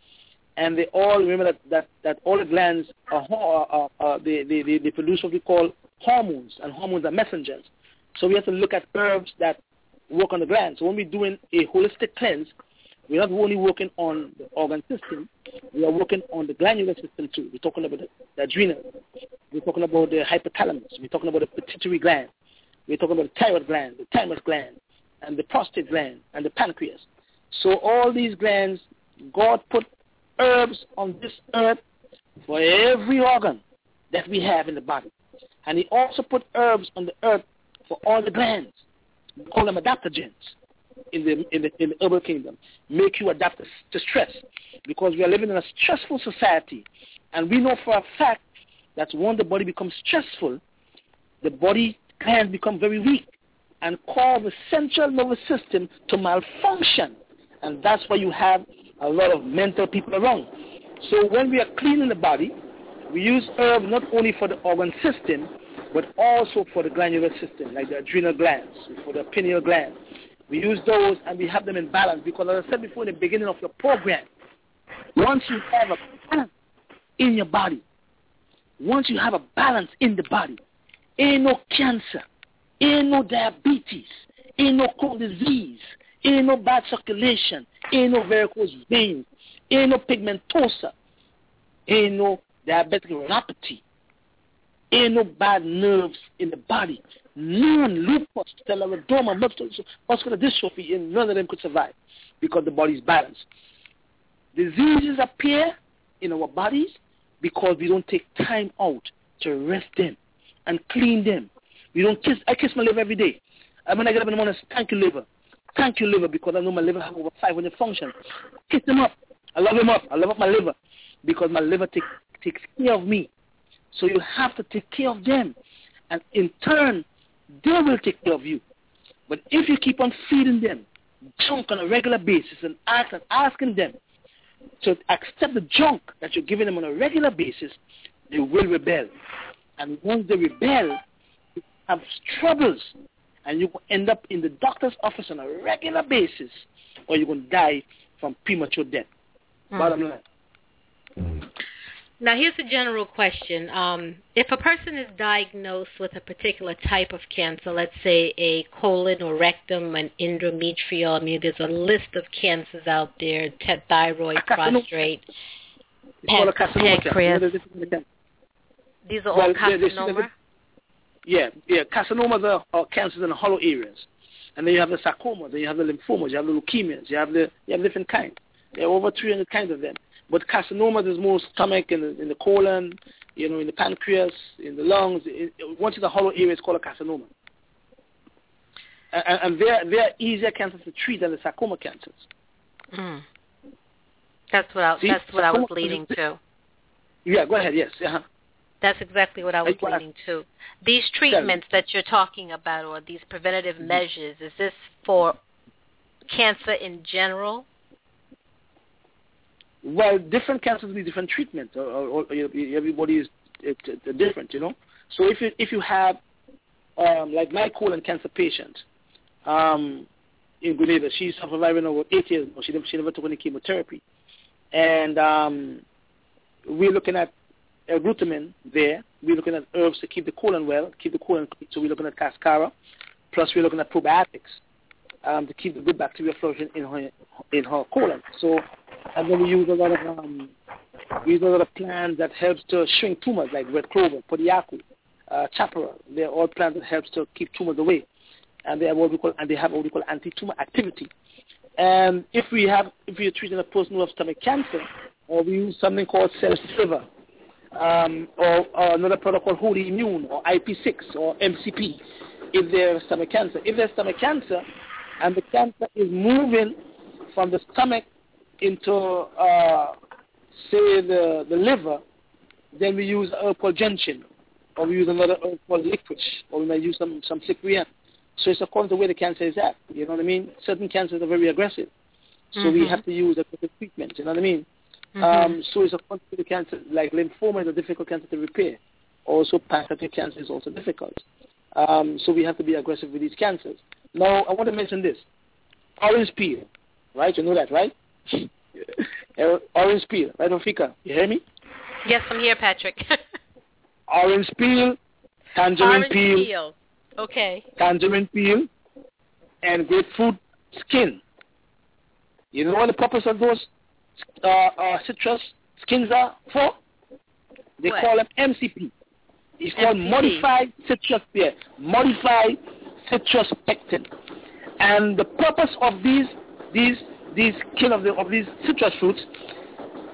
and they all, remember that all the glands they produce what we call hormones, and hormones are messengers. So we have to look at herbs that work on the glands. So when we're doing a holistic cleanse, we're not only working on the organ system, we are working on the glandular system too. We're talking about the adrenal. We're talking about the hypothalamus. We're talking about the pituitary gland. We're talking about the thyroid gland, the thymus gland, and the prostate gland, and the pancreas. So all these glands, God put herbs on this earth for every organ that we have in the body. And he also put herbs on the earth for all the glands. We call them adaptogens. in the urban kingdom, make you adapt to stress, because we are living in a stressful society, and we know for a fact that when the body becomes stressful, the body can become very weak and cause the central nervous system to malfunction, and that's why you have a lot of mental people around. So when we are cleaning the body, we use herbs not only for the organ system, but also for the glandular system, like the adrenal glands, for the pineal gland. We use those and we have them in balance, because as I said before in the beginning of your program, once you have a balance in your body, ain't no cancer, ain't no diabetes, ain't no cold disease, ain't no bad circulation, ain't no varicose veins, ain't no pigmentosa, ain't no diabetic neuropathy, ain't no bad nerves in the body. None, lupus, scleroderma, muscular dystrophy, and none of them could survive because the body's balanced. Diseases appear in our bodies because we don't take time out to rest them and clean them. We don't kiss. I kiss my liver every day. And when I get up in the morning, I say, thank you, liver. Thank you, liver, because I know my liver has over 500 functions. Kiss them up. I love him up. I love up my liver, because my liver takes care of me. So you have to take care of them. And in turn, they will take care of you. But if you keep on feeding them junk on a regular basis and asking them to accept the junk that you're giving them on a regular basis, they will rebel. And once they rebel, you have troubles. And you will end up in the doctor's office on a regular basis, or you're going to die from premature death. Bottom line. Now, here's a general question. If a person is diagnosed with a particular type of cancer, let's say a colon or rectum, an endometrial, I mean, there's a list of cancers out there, thyroid, prostate, pancreas. These are all carcinoma? Yeah. Carcinomas are cancers in the hollow areas. And then you have the sarcomas, then you have the lymphomas, you have the leukemias, you have different kinds. There are over 300 kinds of them. But carcinomas is more stomach, in the colon, in the pancreas, in the lungs. Once it's a hollow area, it's called a carcinoma. And they're easier cancers to treat than the sarcoma cancers. Mm. That's what I was leading to. Yeah, go ahead, yes. Uh-huh. That's exactly what I was leading to. These treatments that you're talking about, or these preventative measures, is this for cancer in general? Well, different cancers need different treatments. Or everybody is different, So if you have, like my colon cancer patient in Grenada, she's surviving over 8 years. She never took any chemotherapy. And we're looking at glutamine there. We're looking at herbs to keep the colon well, keep the colon clean. So we're looking at cascara. Plus we're looking at probiotics to keep the good bacteria flourishing in her colon. So, and then we use a lot of plants that helps to shrink tumors, like red clover, podiaku, chaparral. They're all plants that helps to keep tumors away, and they have what we call anti-tumor activity. And if we're treating a person who has stomach cancer, or we use something called cell silver, or another product called Holy Immune, or IP6, or MCP, if they have stomach cancer. If they have stomach cancer, and the cancer is moving from the stomach into, say, the liver, then we use herb called gentian, or we use another herb called licorice, or we might use some cyprian. So it's according to where the cancer is at, you know what I mean? Certain cancers are very aggressive, so we have to use aggressive treatment, you know what I mean? So it's according to the cancer, like lymphoma is a difficult cancer to repair. Also, pancreatic cancer is also difficult. So we have to be aggressive with these cancers. Now, I want to mention this. Orange peel, right? You know that, right? Orange peel, right, Ofika? You hear me? Yes, I'm here, Patrick. Orange peel, tangerine peel. Orange peel, okay. Tangerine peel and grapefruit skin. You know what the purpose of those citrus skins are for? They call them MCP. It's called modified citrus peel, modified citrus pectin. And the purpose of these skin of these citrus fruits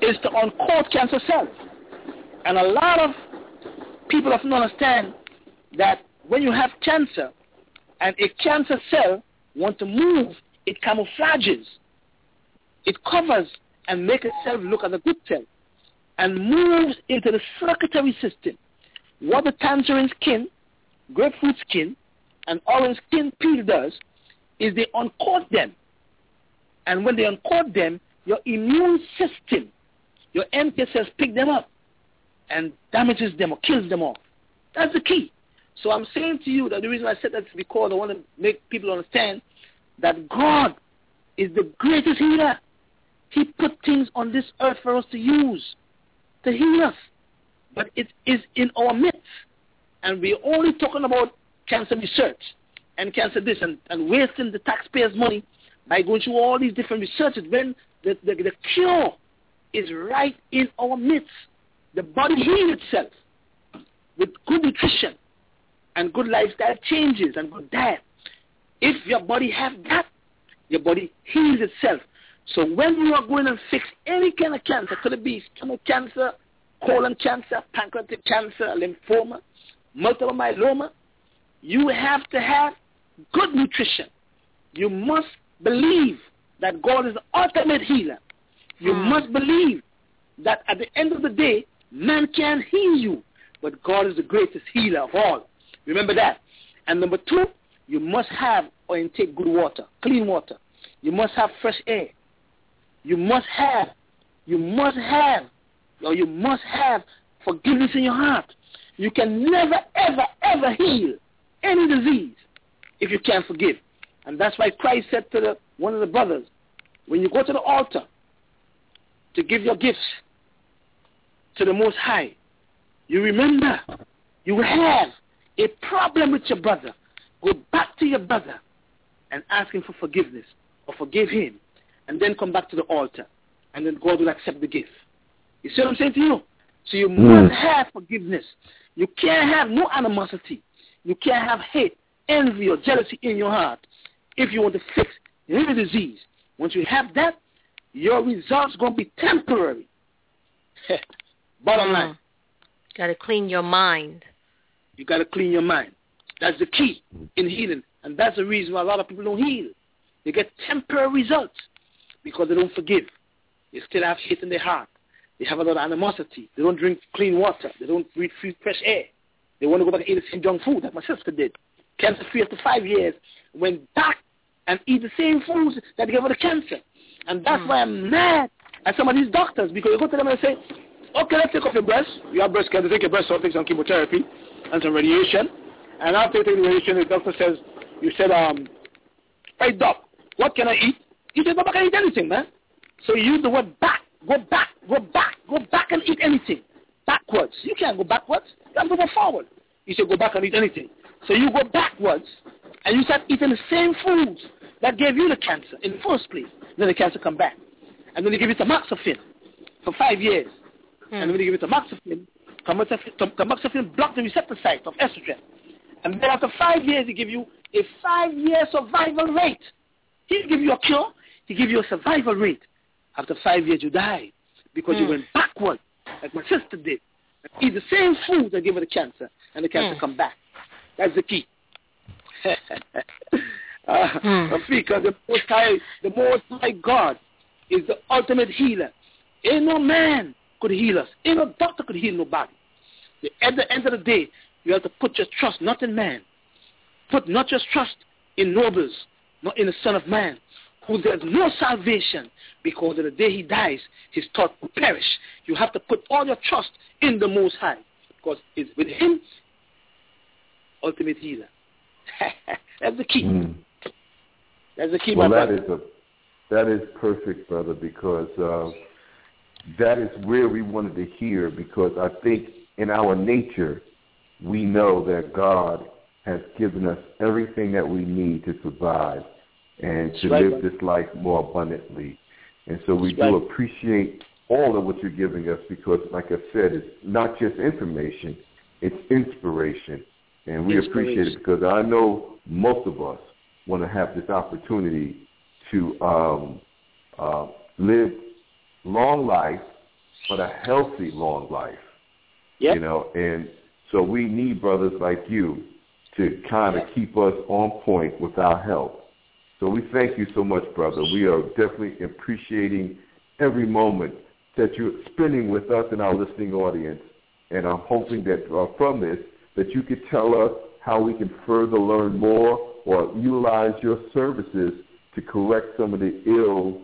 is to uncoat cancer cells. And a lot of people often understand that when you have cancer and a cancer cell wants to move It camouflages. It covers and makes itself look as a good cell and moves into the circulatory system. What the tangerine skin, grapefruit skin, and orange skin peel does is they uncoat them. And when they uncoat them, your immune system, your NK cells pick them up and damages them or kills them off. That's the key. So I'm saying to you that the reason I said that is because I want to make people understand that God is the greatest healer. He put things on this earth for us to use, to heal us. But it is in our midst. And we're only talking about cancer research and cancer this and wasting the taxpayers' money by going through all these different researches when the cure is right in our midst. The body heals itself with good nutrition and good lifestyle changes and good diet. If your body has that, your body heals itself. So when you are going and fix any kind of cancer, could it be stomach cancer, colon cancer, pancreatic cancer, lymphoma, multiple myeloma, you have to have good nutrition. You must believe that God is the ultimate healer. You must believe that at the end of the day, man can heal you, but God is the greatest healer of all. Remember that. And number two, you must have or intake good water, clean water. You must have fresh air. You must have forgiveness in your heart. You can never, ever, ever heal any disease if you can't forgive. And that's why Christ said to one of the brothers, when you go to the altar to give your gifts to the Most High, you remember you have a problem with your brother. Go back to your brother and ask him for forgiveness or forgive him, and then come back to the altar, and then God will accept the gift. You see what I'm saying to you? So you must have forgiveness. You can't have no animosity. You can't have hate, envy, or jealousy in your heart if you want to fix any disease. Once you have that, your results going to be temporary. Bottom line. Got to clean your mind. You got to clean your mind. That's the key in healing. And that's the reason why a lot of people don't heal. They get temporary results because they don't forgive. They still have hate in their heart. They have a lot of animosity. They don't drink clean water. They don't breathe fresh air. They want to go back and eat the same junk food like my sister did. Cancer-free after 5 years. Went back and eat the same foods that gave her the cancer. And that's why I'm mad at some of these doctors, because you go to them and say, okay, let's take off your breast. You have breast cancer. Take your breast off. Take some chemotherapy and some radiation. And after taking the radiation, the doctor says, you said, hey, doc, what can I eat? You said, Baba, I can eat anything, man. So you use the word back. Go back, go back, go back and eat anything. Backwards. You can't go backwards. You have to go forward. You say go back and eat anything. So you go backwards and you start eating the same foods that gave you the cancer in the first place. Then the cancer come back. And then they give you tamoxifen for 5 years. And when they give you tamoxifen blocks the receptor site of estrogen. And then after 5 years, they give you a 5-year survival rate. He give you a cure. He give you a survival rate. After 5 years, you die because you went backward, like my sister did. Eat the same food that gave her the cancer, and the cancer come back. That's the key. Because the Most High God is the ultimate healer. Ain't no man could heal us. Ain't no doctor could heal nobody. At the end of the day, you have to put your trust not in man. Put not your trust in nobles, not in the Son of Man, who there's no salvation, because on the day he dies, his thought will perish. You have to put all your trust in the Most High, because it's with him, ultimate healer. That's the key. That's the key, well, my brother. That is perfect, brother, because that is where we wanted to hear, because I think in our nature, we know that God has given us everything that we need to survive and to live this life more abundantly. And so we do appreciate all of what you're giving us, because, like I said, it's not just information, it's inspiration. And we appreciate it, because I know most of us want to have this opportunity to live long life, but a healthy long life. Yep. You know, and so we need brothers like you to kind of keep us on point with our health. So we thank you so much, brother. We are definitely appreciating every moment that you're spending with us and our listening audience. And I'm hoping that from this, that you could tell us how we can further learn more or utilize your services to correct some of the ills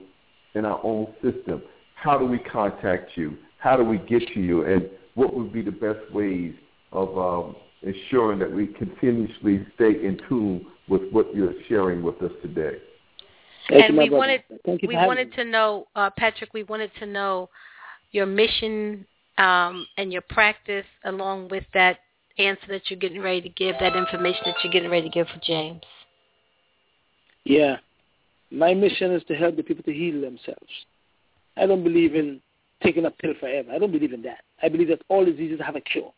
in our own system. How do we contact you? How do we get to you? And what would be the best ways of ensuring that we continuously stay in tune with what you're sharing with us today? And we wanted to know, Patrick, we wanted to know your mission and your practice along with that answer that you're getting ready to give, that information that you're getting ready to give for James. Yeah. My mission is to help the people to heal themselves. I don't believe in taking a pill forever. I don't believe in that. I believe that all diseases have a cure.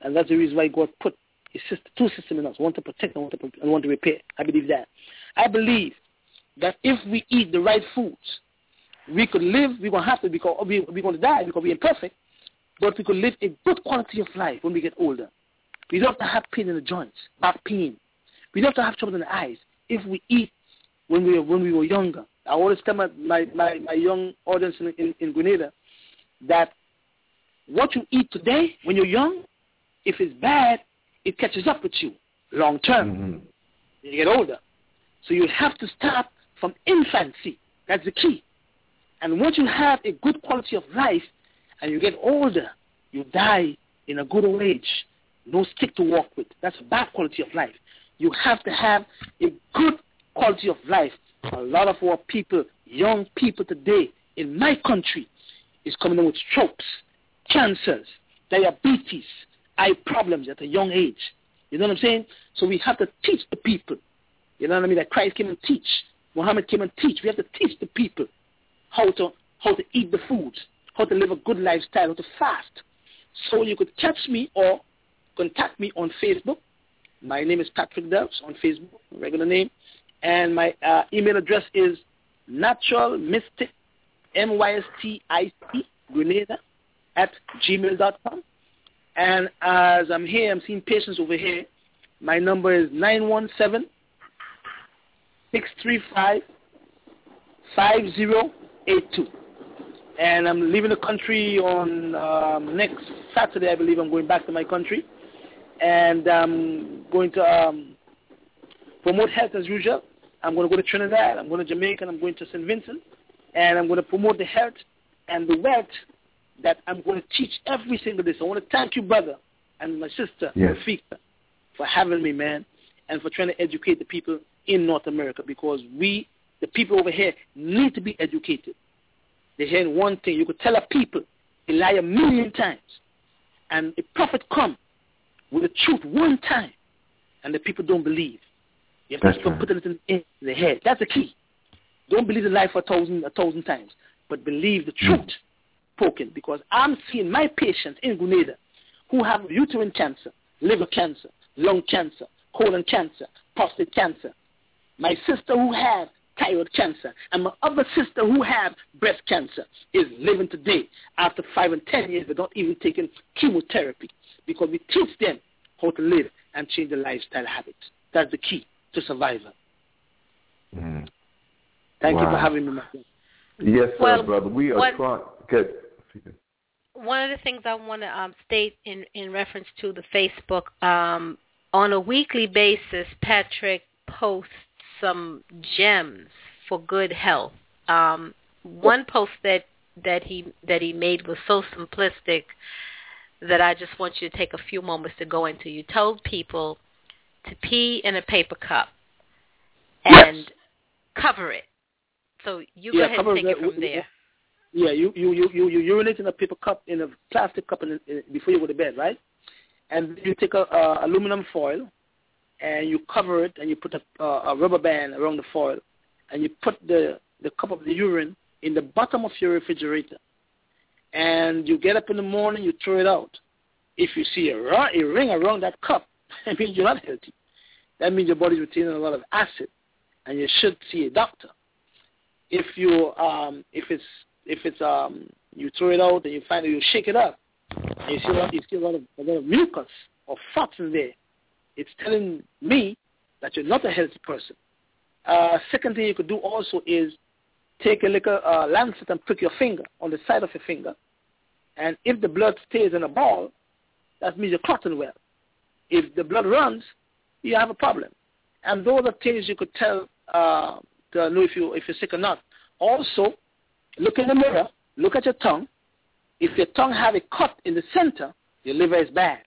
And that's the reason why God put a system, two systems in us, one to protect and one to repair. I believe that. I believe that if we eat the right foods, we could live, we're going to have to, because we're going to die because we're imperfect, but we could live a good quality of life when we get older. We don't have to have pain in the joints, back pain. We don't have to have trouble in the eyes if we eat when we were younger. I always tell my young audience in Grenada that what you eat today when you're young, if it's bad, it catches up with you long term. Mm-hmm. You get older. So you have to start from infancy. That's the key. And once you have a good quality of life and you get older, you die in a good old age. No stick to walk with. That's a bad quality of life. You have to have a good quality of life. A lot of our people, young people today in my country, is coming in with strokes, cancers, diabetes, eye problems at a young age. You know what I'm saying? So we have to teach the people. You know what I mean? That Christ came and teach. Muhammad came and teach. We have to teach the people how to eat the food, how to live a good lifestyle, how to fast. So you could catch me or contact me on Facebook. My name is Patrick Delves on Facebook, regular name. And my email address is naturalmystic, mystic, Grenada, @gmail.com. And as I'm here, I'm seeing patients over here. My number is 917-635-5082. And I'm leaving the country on next Saturday, I believe. I'm going back to my country. And I'm going to promote health as usual. I'm going to go to Trinidad. I'm going to Jamaica. I'm going to St. Vincent. And I'm going to promote the health and the wealth that I'm going to teach every single day. So I want to thank you, brother, and my sister, yes, Rafika, for having me, man, and for trying to educate the people in North America, because we, the people over here, need to be educated. They're hearing one thing. You could tell a people, they lie a million times, and a prophet come with the truth one time, and the people don't believe. You have to stop putting it in their head. That's the key. Don't believe the lie for a thousand times, but believe the truth spoken, because I'm seeing my patients in Grenada who have uterine cancer, liver cancer, lung cancer, colon cancer, prostate cancer. My sister who has thyroid cancer and my other sister who has breast cancer is living today after 5 and 10 years without even taking chemotherapy, because we teach them how to live and change their lifestyle habits. That's the key to survival. Mm. Thank you for having me, my friend. Yes, sir, brother. We are trying. Good. One of the things I want to state in reference to the Facebook, on a weekly basis, Patrick posts some gems for good health. One post that he made was so simplistic that I just want you to take a few moments to go into. You told people to pee in a paper cup and cover it. So you go ahead and take it from there. Yeah, you urinate in a paper cup, in a plastic cup, before you go to bed, right? And you take a aluminum foil, and you cover it, and you put a rubber band around the foil, and you put the cup of the urine in the bottom of your refrigerator. And you get up in the morning, you throw it out. If you see a ring around that cup, that means you're not healthy. That means your body's retaining a lot of acid, and you should see a doctor. If you throw it out and you find it, you shake it up, and you see a lot of mucus or fats in there. It's telling me that you're not a healthy person. Second thing you could do also is take a little lancet and prick your finger on the side of your finger. And if the blood stays in a ball, that means you're clotting well. If the blood runs, you have a problem. And those are things you could tell to know if you're sick or not. Also, look in the mirror, look at your tongue. If your tongue have a cut in the center, your liver is bad.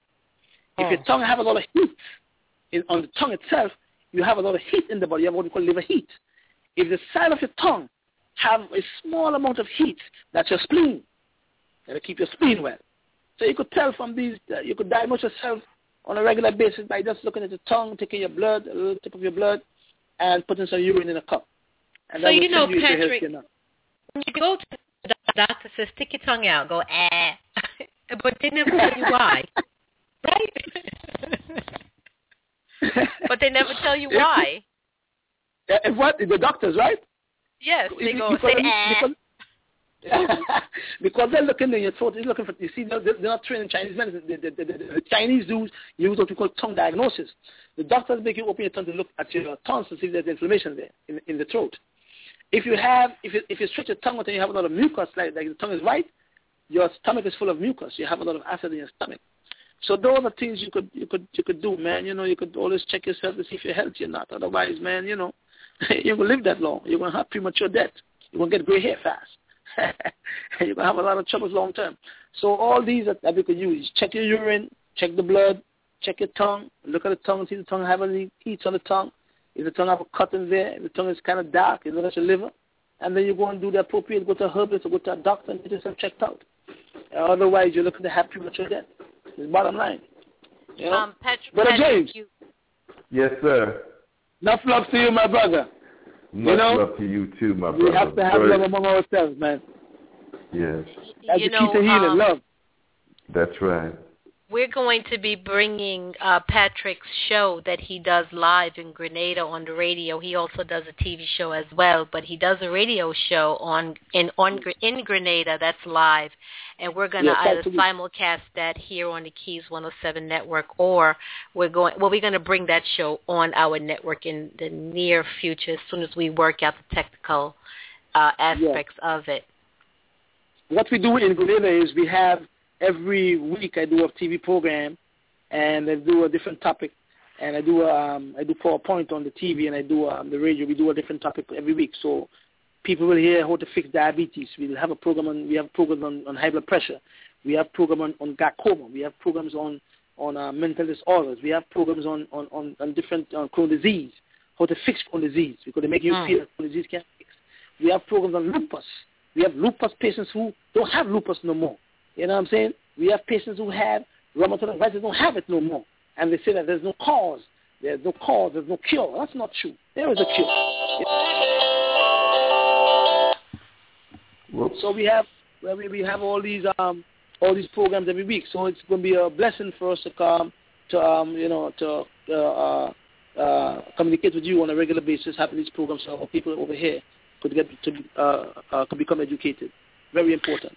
If your tongue have a lot of heat on the tongue itself, you have a lot of heat in the body. You have what we call liver heat. If the side of your tongue have a small amount of heat, that's your spleen. That'll keep your spleen well. So you could tell from these, you could diagnose yourself on a regular basis by just looking at your tongue, taking your blood, a little tip of your blood, and putting some urine in a cup. And so you know, Patrick, when you go to the doctor, says stick your tongue out, go ah, but they never tell you why, right? But they never tell you why. If what the doctors, right? Yes, they go say ah. Because they're looking in your throat, they're looking for, you see, they're not trained in Chinese medicine. The Chinese do use what we call tongue diagnosis. The doctors make you open your tongue to look at your tongue to see if there's inflammation there in the throat. If you have, if you stretch your tongue out and you have a lot of mucus, like the tongue is white, your stomach is full of mucus. You have a lot of acid in your stomach. So those are things you could do, man. You know, you could always check yourself to see if you're healthy or not. Otherwise, man, you know, you will live that long. You're gonna have premature death. You're gonna get gray hair fast. You're going to have a lot of troubles long term. So all these that we could use. Check your urine, check the blood, check your tongue, look at the tongue, see the tongue have any heat on the tongue. If the tongue have a cut in there, if the tongue is kind of dark, you know that's your liver. And then you go and do the appropriate, go to a herbalist or go to a doctor and get yourself checked out. Otherwise, you're looking to have premature death. It's the bottom line. You know? Brother James. Yes, sir. Enough love to you, my brother. Much love to you too, my brother. We have to have love among ourselves, man. Yes. That's the key to healing, love. That's right. We're going to be bringing Patrick's show that he does live in Grenada on the radio. He also does a TV show as well, but he does a radio show in Grenada that's live. And we're going to either simulcast that here on the Keys 107 network, or we're going to bring that show on our network in the near future as soon as we work out the technical aspects of it. What we do in Grenada is we have every week I do a TV program, and I do a different topic, and I do PowerPoint on the TV, and I do the radio. We do a different topic every week, so people will hear how to fix diabetes. We have a program on we have programs on high blood pressure. We have program on glaucoma. We have programs on mental disorders. We have programs on different Crohn's disease, how to fix Crohn's disease, because they make you feel that Crohn's disease can't fix. We have programs on lupus. We have lupus patients who don't have lupus no more. You know what I'm saying? We have patients who have rheumatoid arthritis, don't have it no more. And they say that there's no cause. There's no cause. There's no cure. That's not true. There is a cure. Whoops. So we have all these programs every week. So it's going to be a blessing for us to come to communicate with you on a regular basis, having these programs so our people over here could get to become educated. Very important.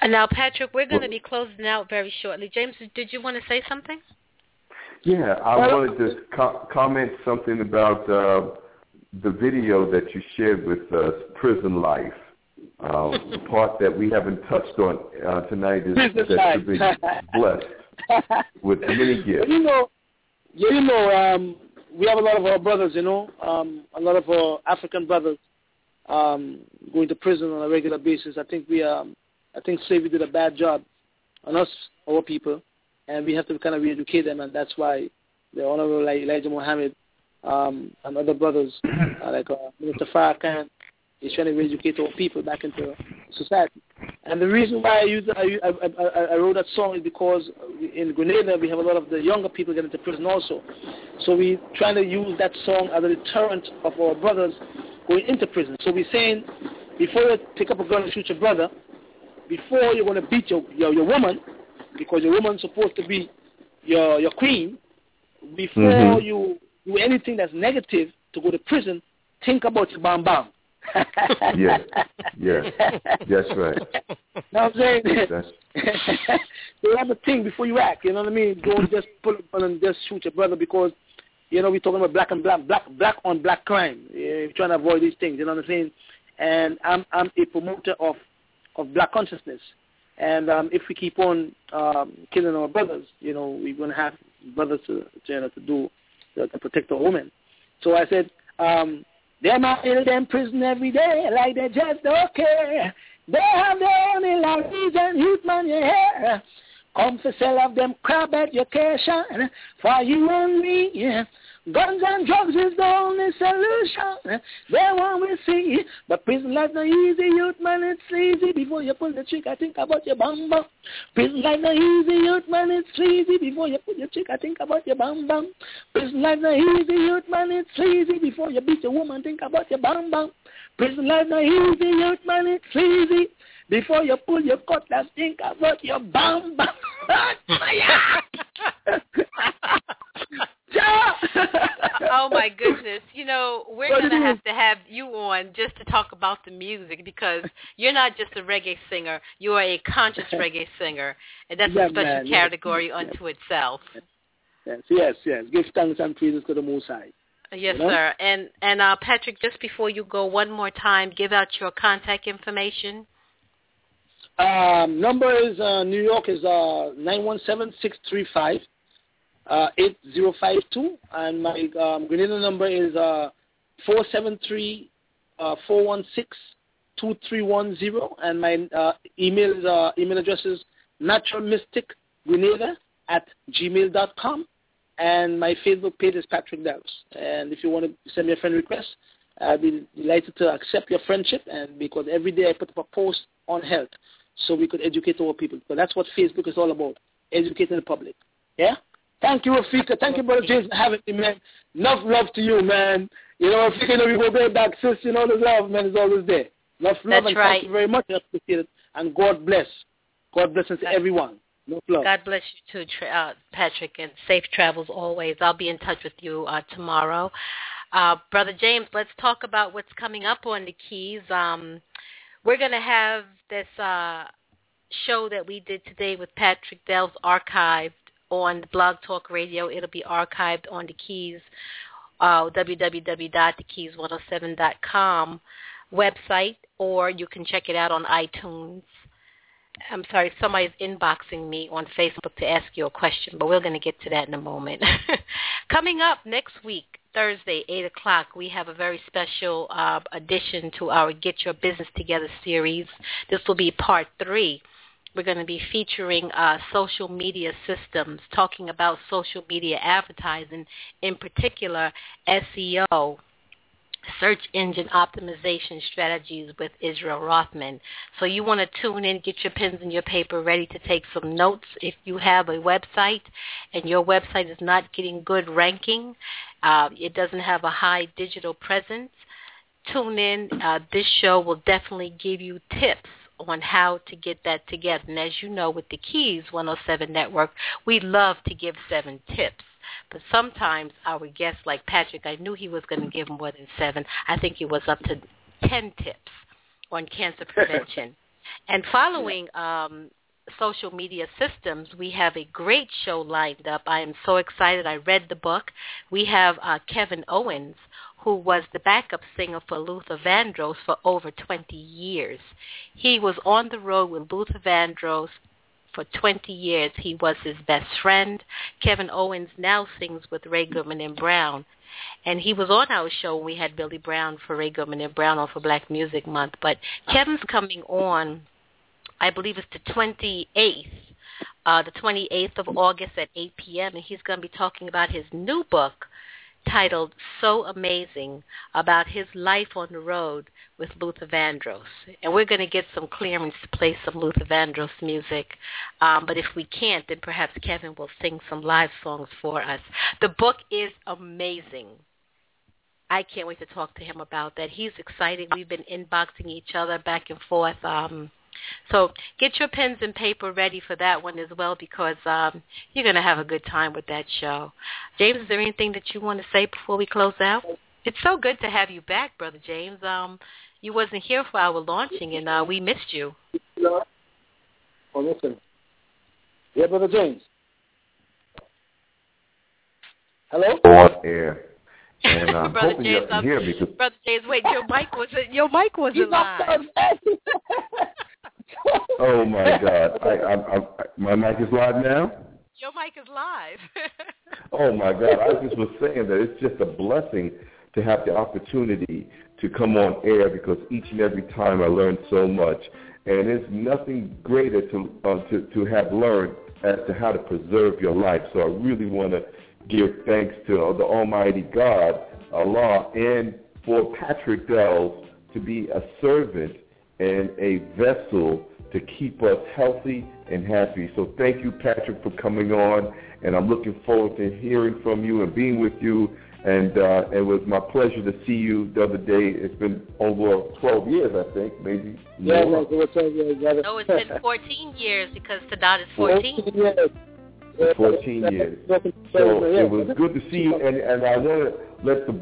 And now, Patrick, we're going to be closing out very shortly. James, did you want to say something? Yeah, I wanted to comment something about the video that you shared with us, Prison Life. The part that we haven't touched on tonight is that you've been blessed with many gifts. We have a lot of our brothers, a lot of our African brothers going to prison on a regular basis. I think slavery did a bad job on us, our people, and we have to kind of re-educate them, and that's why the Honorable Elijah Muhammad and other brothers like Minister Farrakhan is trying to re-educate our people back into society. And the reason why I wrote that song is because in Grenada we have a lot of the younger people getting into prison also. So we're trying to use that song as a deterrent of our brothers going into prison. So we're saying, before you pick up a gun and shoot your brother, before you're going to beat your woman, because your woman's supposed to be your queen, before you do anything that's negative to go to prison, think about your bam-bam. Yes. That's right. You know what I'm saying? So you have to think before you act, you know what I mean? Don't just pull up and just shoot your brother, because You know, we're talking about black on black crime. We're trying to avoid these things, you know what I'm saying? And I'm a promoter of black consciousness. And if we keep on killing our brothers, you know, we're going to have brothers to protect our women. So I said, them out in them prison every day, like they just don't care. They have their only life reason, youth man, your hair. Come for sell of them crab at your cation, for you and me, yeah. Guns and drugs is the only solution. They want we see. But prison life no easy, youth man, it's easy. Before you pull the trigger, think about your bum bum. Prison life no easy, youth man, it's easy. Before you pull the trigger, think about your bum bum. Prison life no easy, youth man, it's easy. Before you beat your woman, think about your bum bum. Prison life no easy, youth man, it's easy. Before you pull your cutlass, think about your bum bum. Oh my goodness. You know, we're going to have you on just to talk about the music, because you're not just a reggae singer, you are a conscious reggae singer, and that's a special category unto itself. Yes. Give thanks and praises to the Most High. Yes, you know? Sir. And Patrick, just before you go, one more time, give out your contact information. Number is New York is 917-635 8052, and my Grenada number is 473-416-2310, and my email address is naturalmysticgrenada@gmail.com, and my Facebook page is Patrick Delves. And if you want to send me a friend request, I'd be delighted to accept your friendship, and because every day I put up a post on health so we could educate our people. Because that's what Facebook is all about, educating the public. Yeah? Thank you, Rafika. Thank you, Brother James, for having me, man. Enough love to you, man. You know, Rafika, we go way back, sis. You know, the love, man, is always there. Love, and right. Thank you very much. I appreciate it. And God bless. God bless us to everyone. Enough love. God bless you too, Patrick, and safe travels always. I'll be in touch with you tomorrow. Brother James, let's talk about what's coming up on the Keys. We're going to have this show that we did today with Patrick Delves archived on Blog Talk Radio. It'll be archived on the Keys, www.thekeys107.com website, or you can check it out on iTunes. I'm sorry, somebody's inboxing me on Facebook to ask you a question, but we're going to get to that in a moment. Coming up next week, Thursday, 8 o'clock, we have a very special addition to our Get Your Business Together series. This will be part 3. We're going to be featuring social media systems, talking about social media advertising, in particular SEO, search engine optimization strategies with Israel Rothman. So you want to tune in, get your pens and your paper ready to take some notes. If you have a website and your website is not getting good ranking, it doesn't have a high digital presence, tune in. This show will definitely give you tips on how to get that together. And as you know, with the Keys 107 Network, we love to give 7 tips. But sometimes our guests, like Patrick, I knew he was going to give more than 7. I think it was up to 10 tips on cancer prevention. And following social media systems, we have a great show lined up. I am so excited. I read the book. We have Kevin Owens, who was the backup singer for Luther Vandross for over 20 years. He was on the road with Luther Vandross for 20 years. He was his best friend. Kevin Owens now sings with Ray Goodman and Brown. And he was on our show when we had Billy Brown for Ray Goodman and Brown on for Black Music Month. But Kevin's coming on, I believe it's the 28th of August at 8 p.m., and he's going to be talking about his new book titled So Amazing, about his life on the road with Luther Vandross. And we're going to get some clearance to play some Luther Vandross music. But if we can't, then perhaps Kevin will sing some live songs for us. The book is amazing. I can't wait to talk to him about that. He's excited. We've been inboxing each other back and forth. So get your pens and paper ready for that one as well, because you're going to have a good time with that show. James, is there anything that you want to say before we close out? It's so good to have you back, Brother James. You wasn't here for our launching, and we missed you. Oh, listen. Yeah, Brother James. Hello? On air. And I'm hoping you can hear me. Brother James, wait, your mic wasn't live. Oh, my God. My mic is live now? Your mic is live. Oh, my God. I just was saying that it's just a blessing to have the opportunity to come on air because each and every time I learn so much. And there's nothing greater to have learned as to how to preserve your life. So I really want to give thanks to the Almighty God, Allah, and for Patrick Delves to be a servant and a vessel to keep us healthy and happy. So thank you, Patrick, for coming on, and I'm looking forward to hearing from you and being with you. And it was my pleasure to see you the other day. It's been over 12 years, I think, maybe. Yeah, no, it was 12 years. No, it's been 14 years because Tadat is 14. 14 years. So it was good to see you, and I want to let the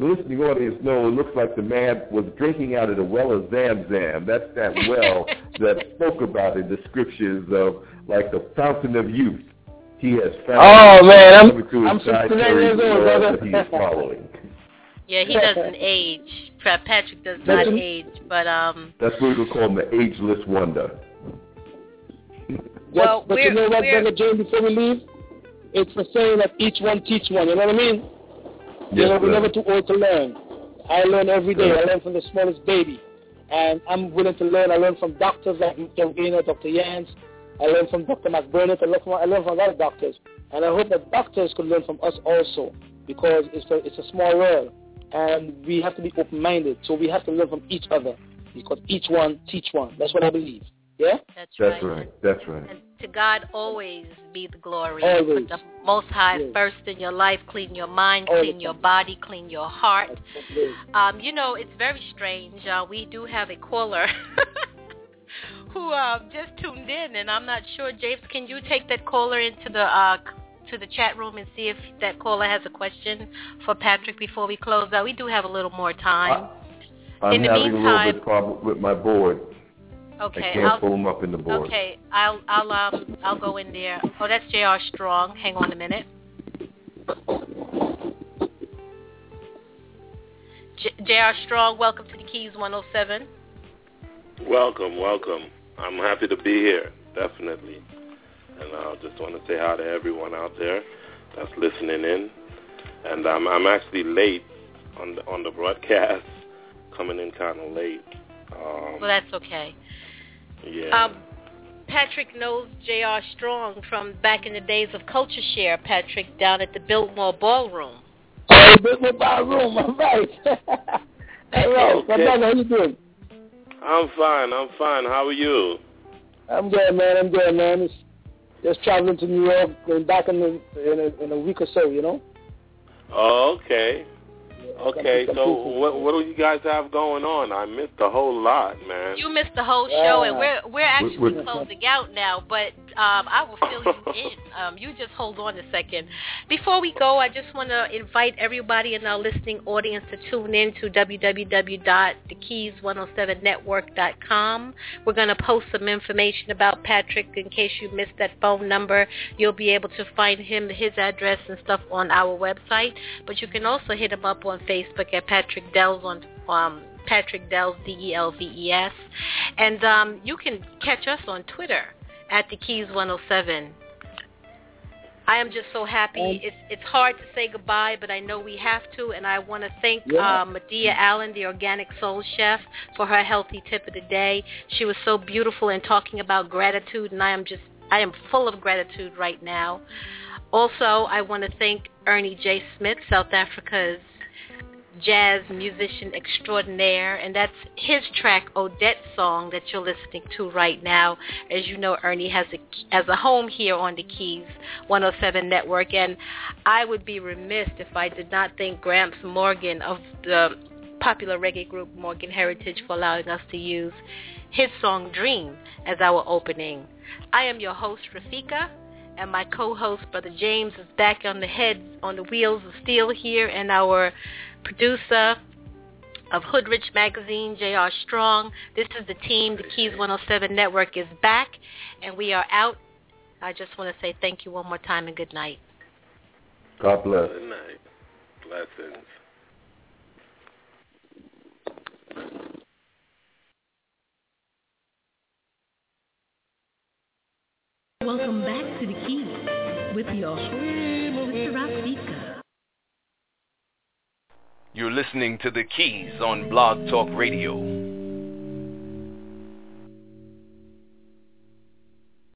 listening audience know it looks like the man was drinking out of the well of Zamzam. That's that well that spoke about in the scriptures of like the fountain of youth. He has found. Oh man, I'm 69 years old, brother. He is following. Yeah, he doesn't age. Patrick does not age, but that's what we would call him, the ageless wonder. Well, but you know what, Brother James, before we leave, it's the saying that each one teach one. You know what I mean? Yes, you know, we're never too old to learn. I learn every day. I learn from the smallest baby, and I'm willing to learn. I learn from doctors like Dr. Gaynor, Dr. Yance. I learned from Dr. McBurnett. I learned from a lot of doctors. And I hope that doctors could learn from us also because it's a small world. And we have to be open-minded. So we have to learn from each other because each one teach one. That's what I believe. Yeah? That's right. And to God always be the glory. Always. Put the Most High first in your life. Clean your mind, clean your body, clean your heart. You know, it's very strange. We do have a caller. Who just tuned in, and I'm not sure. James, can you take that caller into the to the chat room and see if that caller has a question for Patrick before we close out? We do have a little more time. I'm having a little bit problem with my board. Okay, I can't pull them up in the board. Okay, I'll go in there. Oh, that's J.R. Strong. Hang on a minute. J.R. Strong, welcome to the Keys 107. Welcome. I'm happy to be here, definitely. And I just want to say hi to everyone out there that's listening in. And I'm actually late on the broadcast, coming in kind of late. Well, that's okay. Yeah. Patrick knows J.R. Strong from back in the days of Culture Share, Patrick, down at the Biltmore Ballroom. Oh, Biltmore Ballroom, all right. Hello, my brother, how you doing? I'm fine. How are you? I'm good, man. Just traveling to New York, going back in a week or so, you know? Oh, okay. Okay, so what do you guys have going on? I missed a whole lot, man. You missed the whole show, and we're actually closing out now, but I will fill you in. You just hold on a second. Before we go, I just want to invite everybody in our listening audience to tune in to www.thekeys107network.com. We're going to post some information about Patrick in case you missed that phone number. You'll be able to find him, his address, and stuff on our website, but you can also hit him up on Facebook at Patrick Delves on Patrick Delves DELVES, and you can catch us on Twitter at the Keys 107. I am just so happy. It's hard to say goodbye, but I know we have to, and I want to thank Medea Allen, the Organic Soul Chef, for her healthy tip of the day. She was so beautiful in talking about gratitude, and I am full of gratitude right now. Also, I want to thank Ernie J. Smith, South Africa's jazz musician extraordinaire, and that's his track, Odette's Song, that you're listening to right now. As you know, Ernie has a home here on the Keys 107 Network, and I would be remiss if I did not thank Gramps Morgan of the popular reggae group Morgan Heritage for allowing us to use his song Dream as our opening. I am your host, Rafika. And my co-host, Brother James, is back on the wheels of steel here. And our producer of Hood Rich Magazine, J.R. Strong. This is the team. The Keys 107 Network is back. And we are out. I just want to say thank you one more time and good night. God bless. Good night. Blessings. Welcome back to The Keys with your host, Mr. Rafika. You're listening to The Keys on Blog Talk Radio.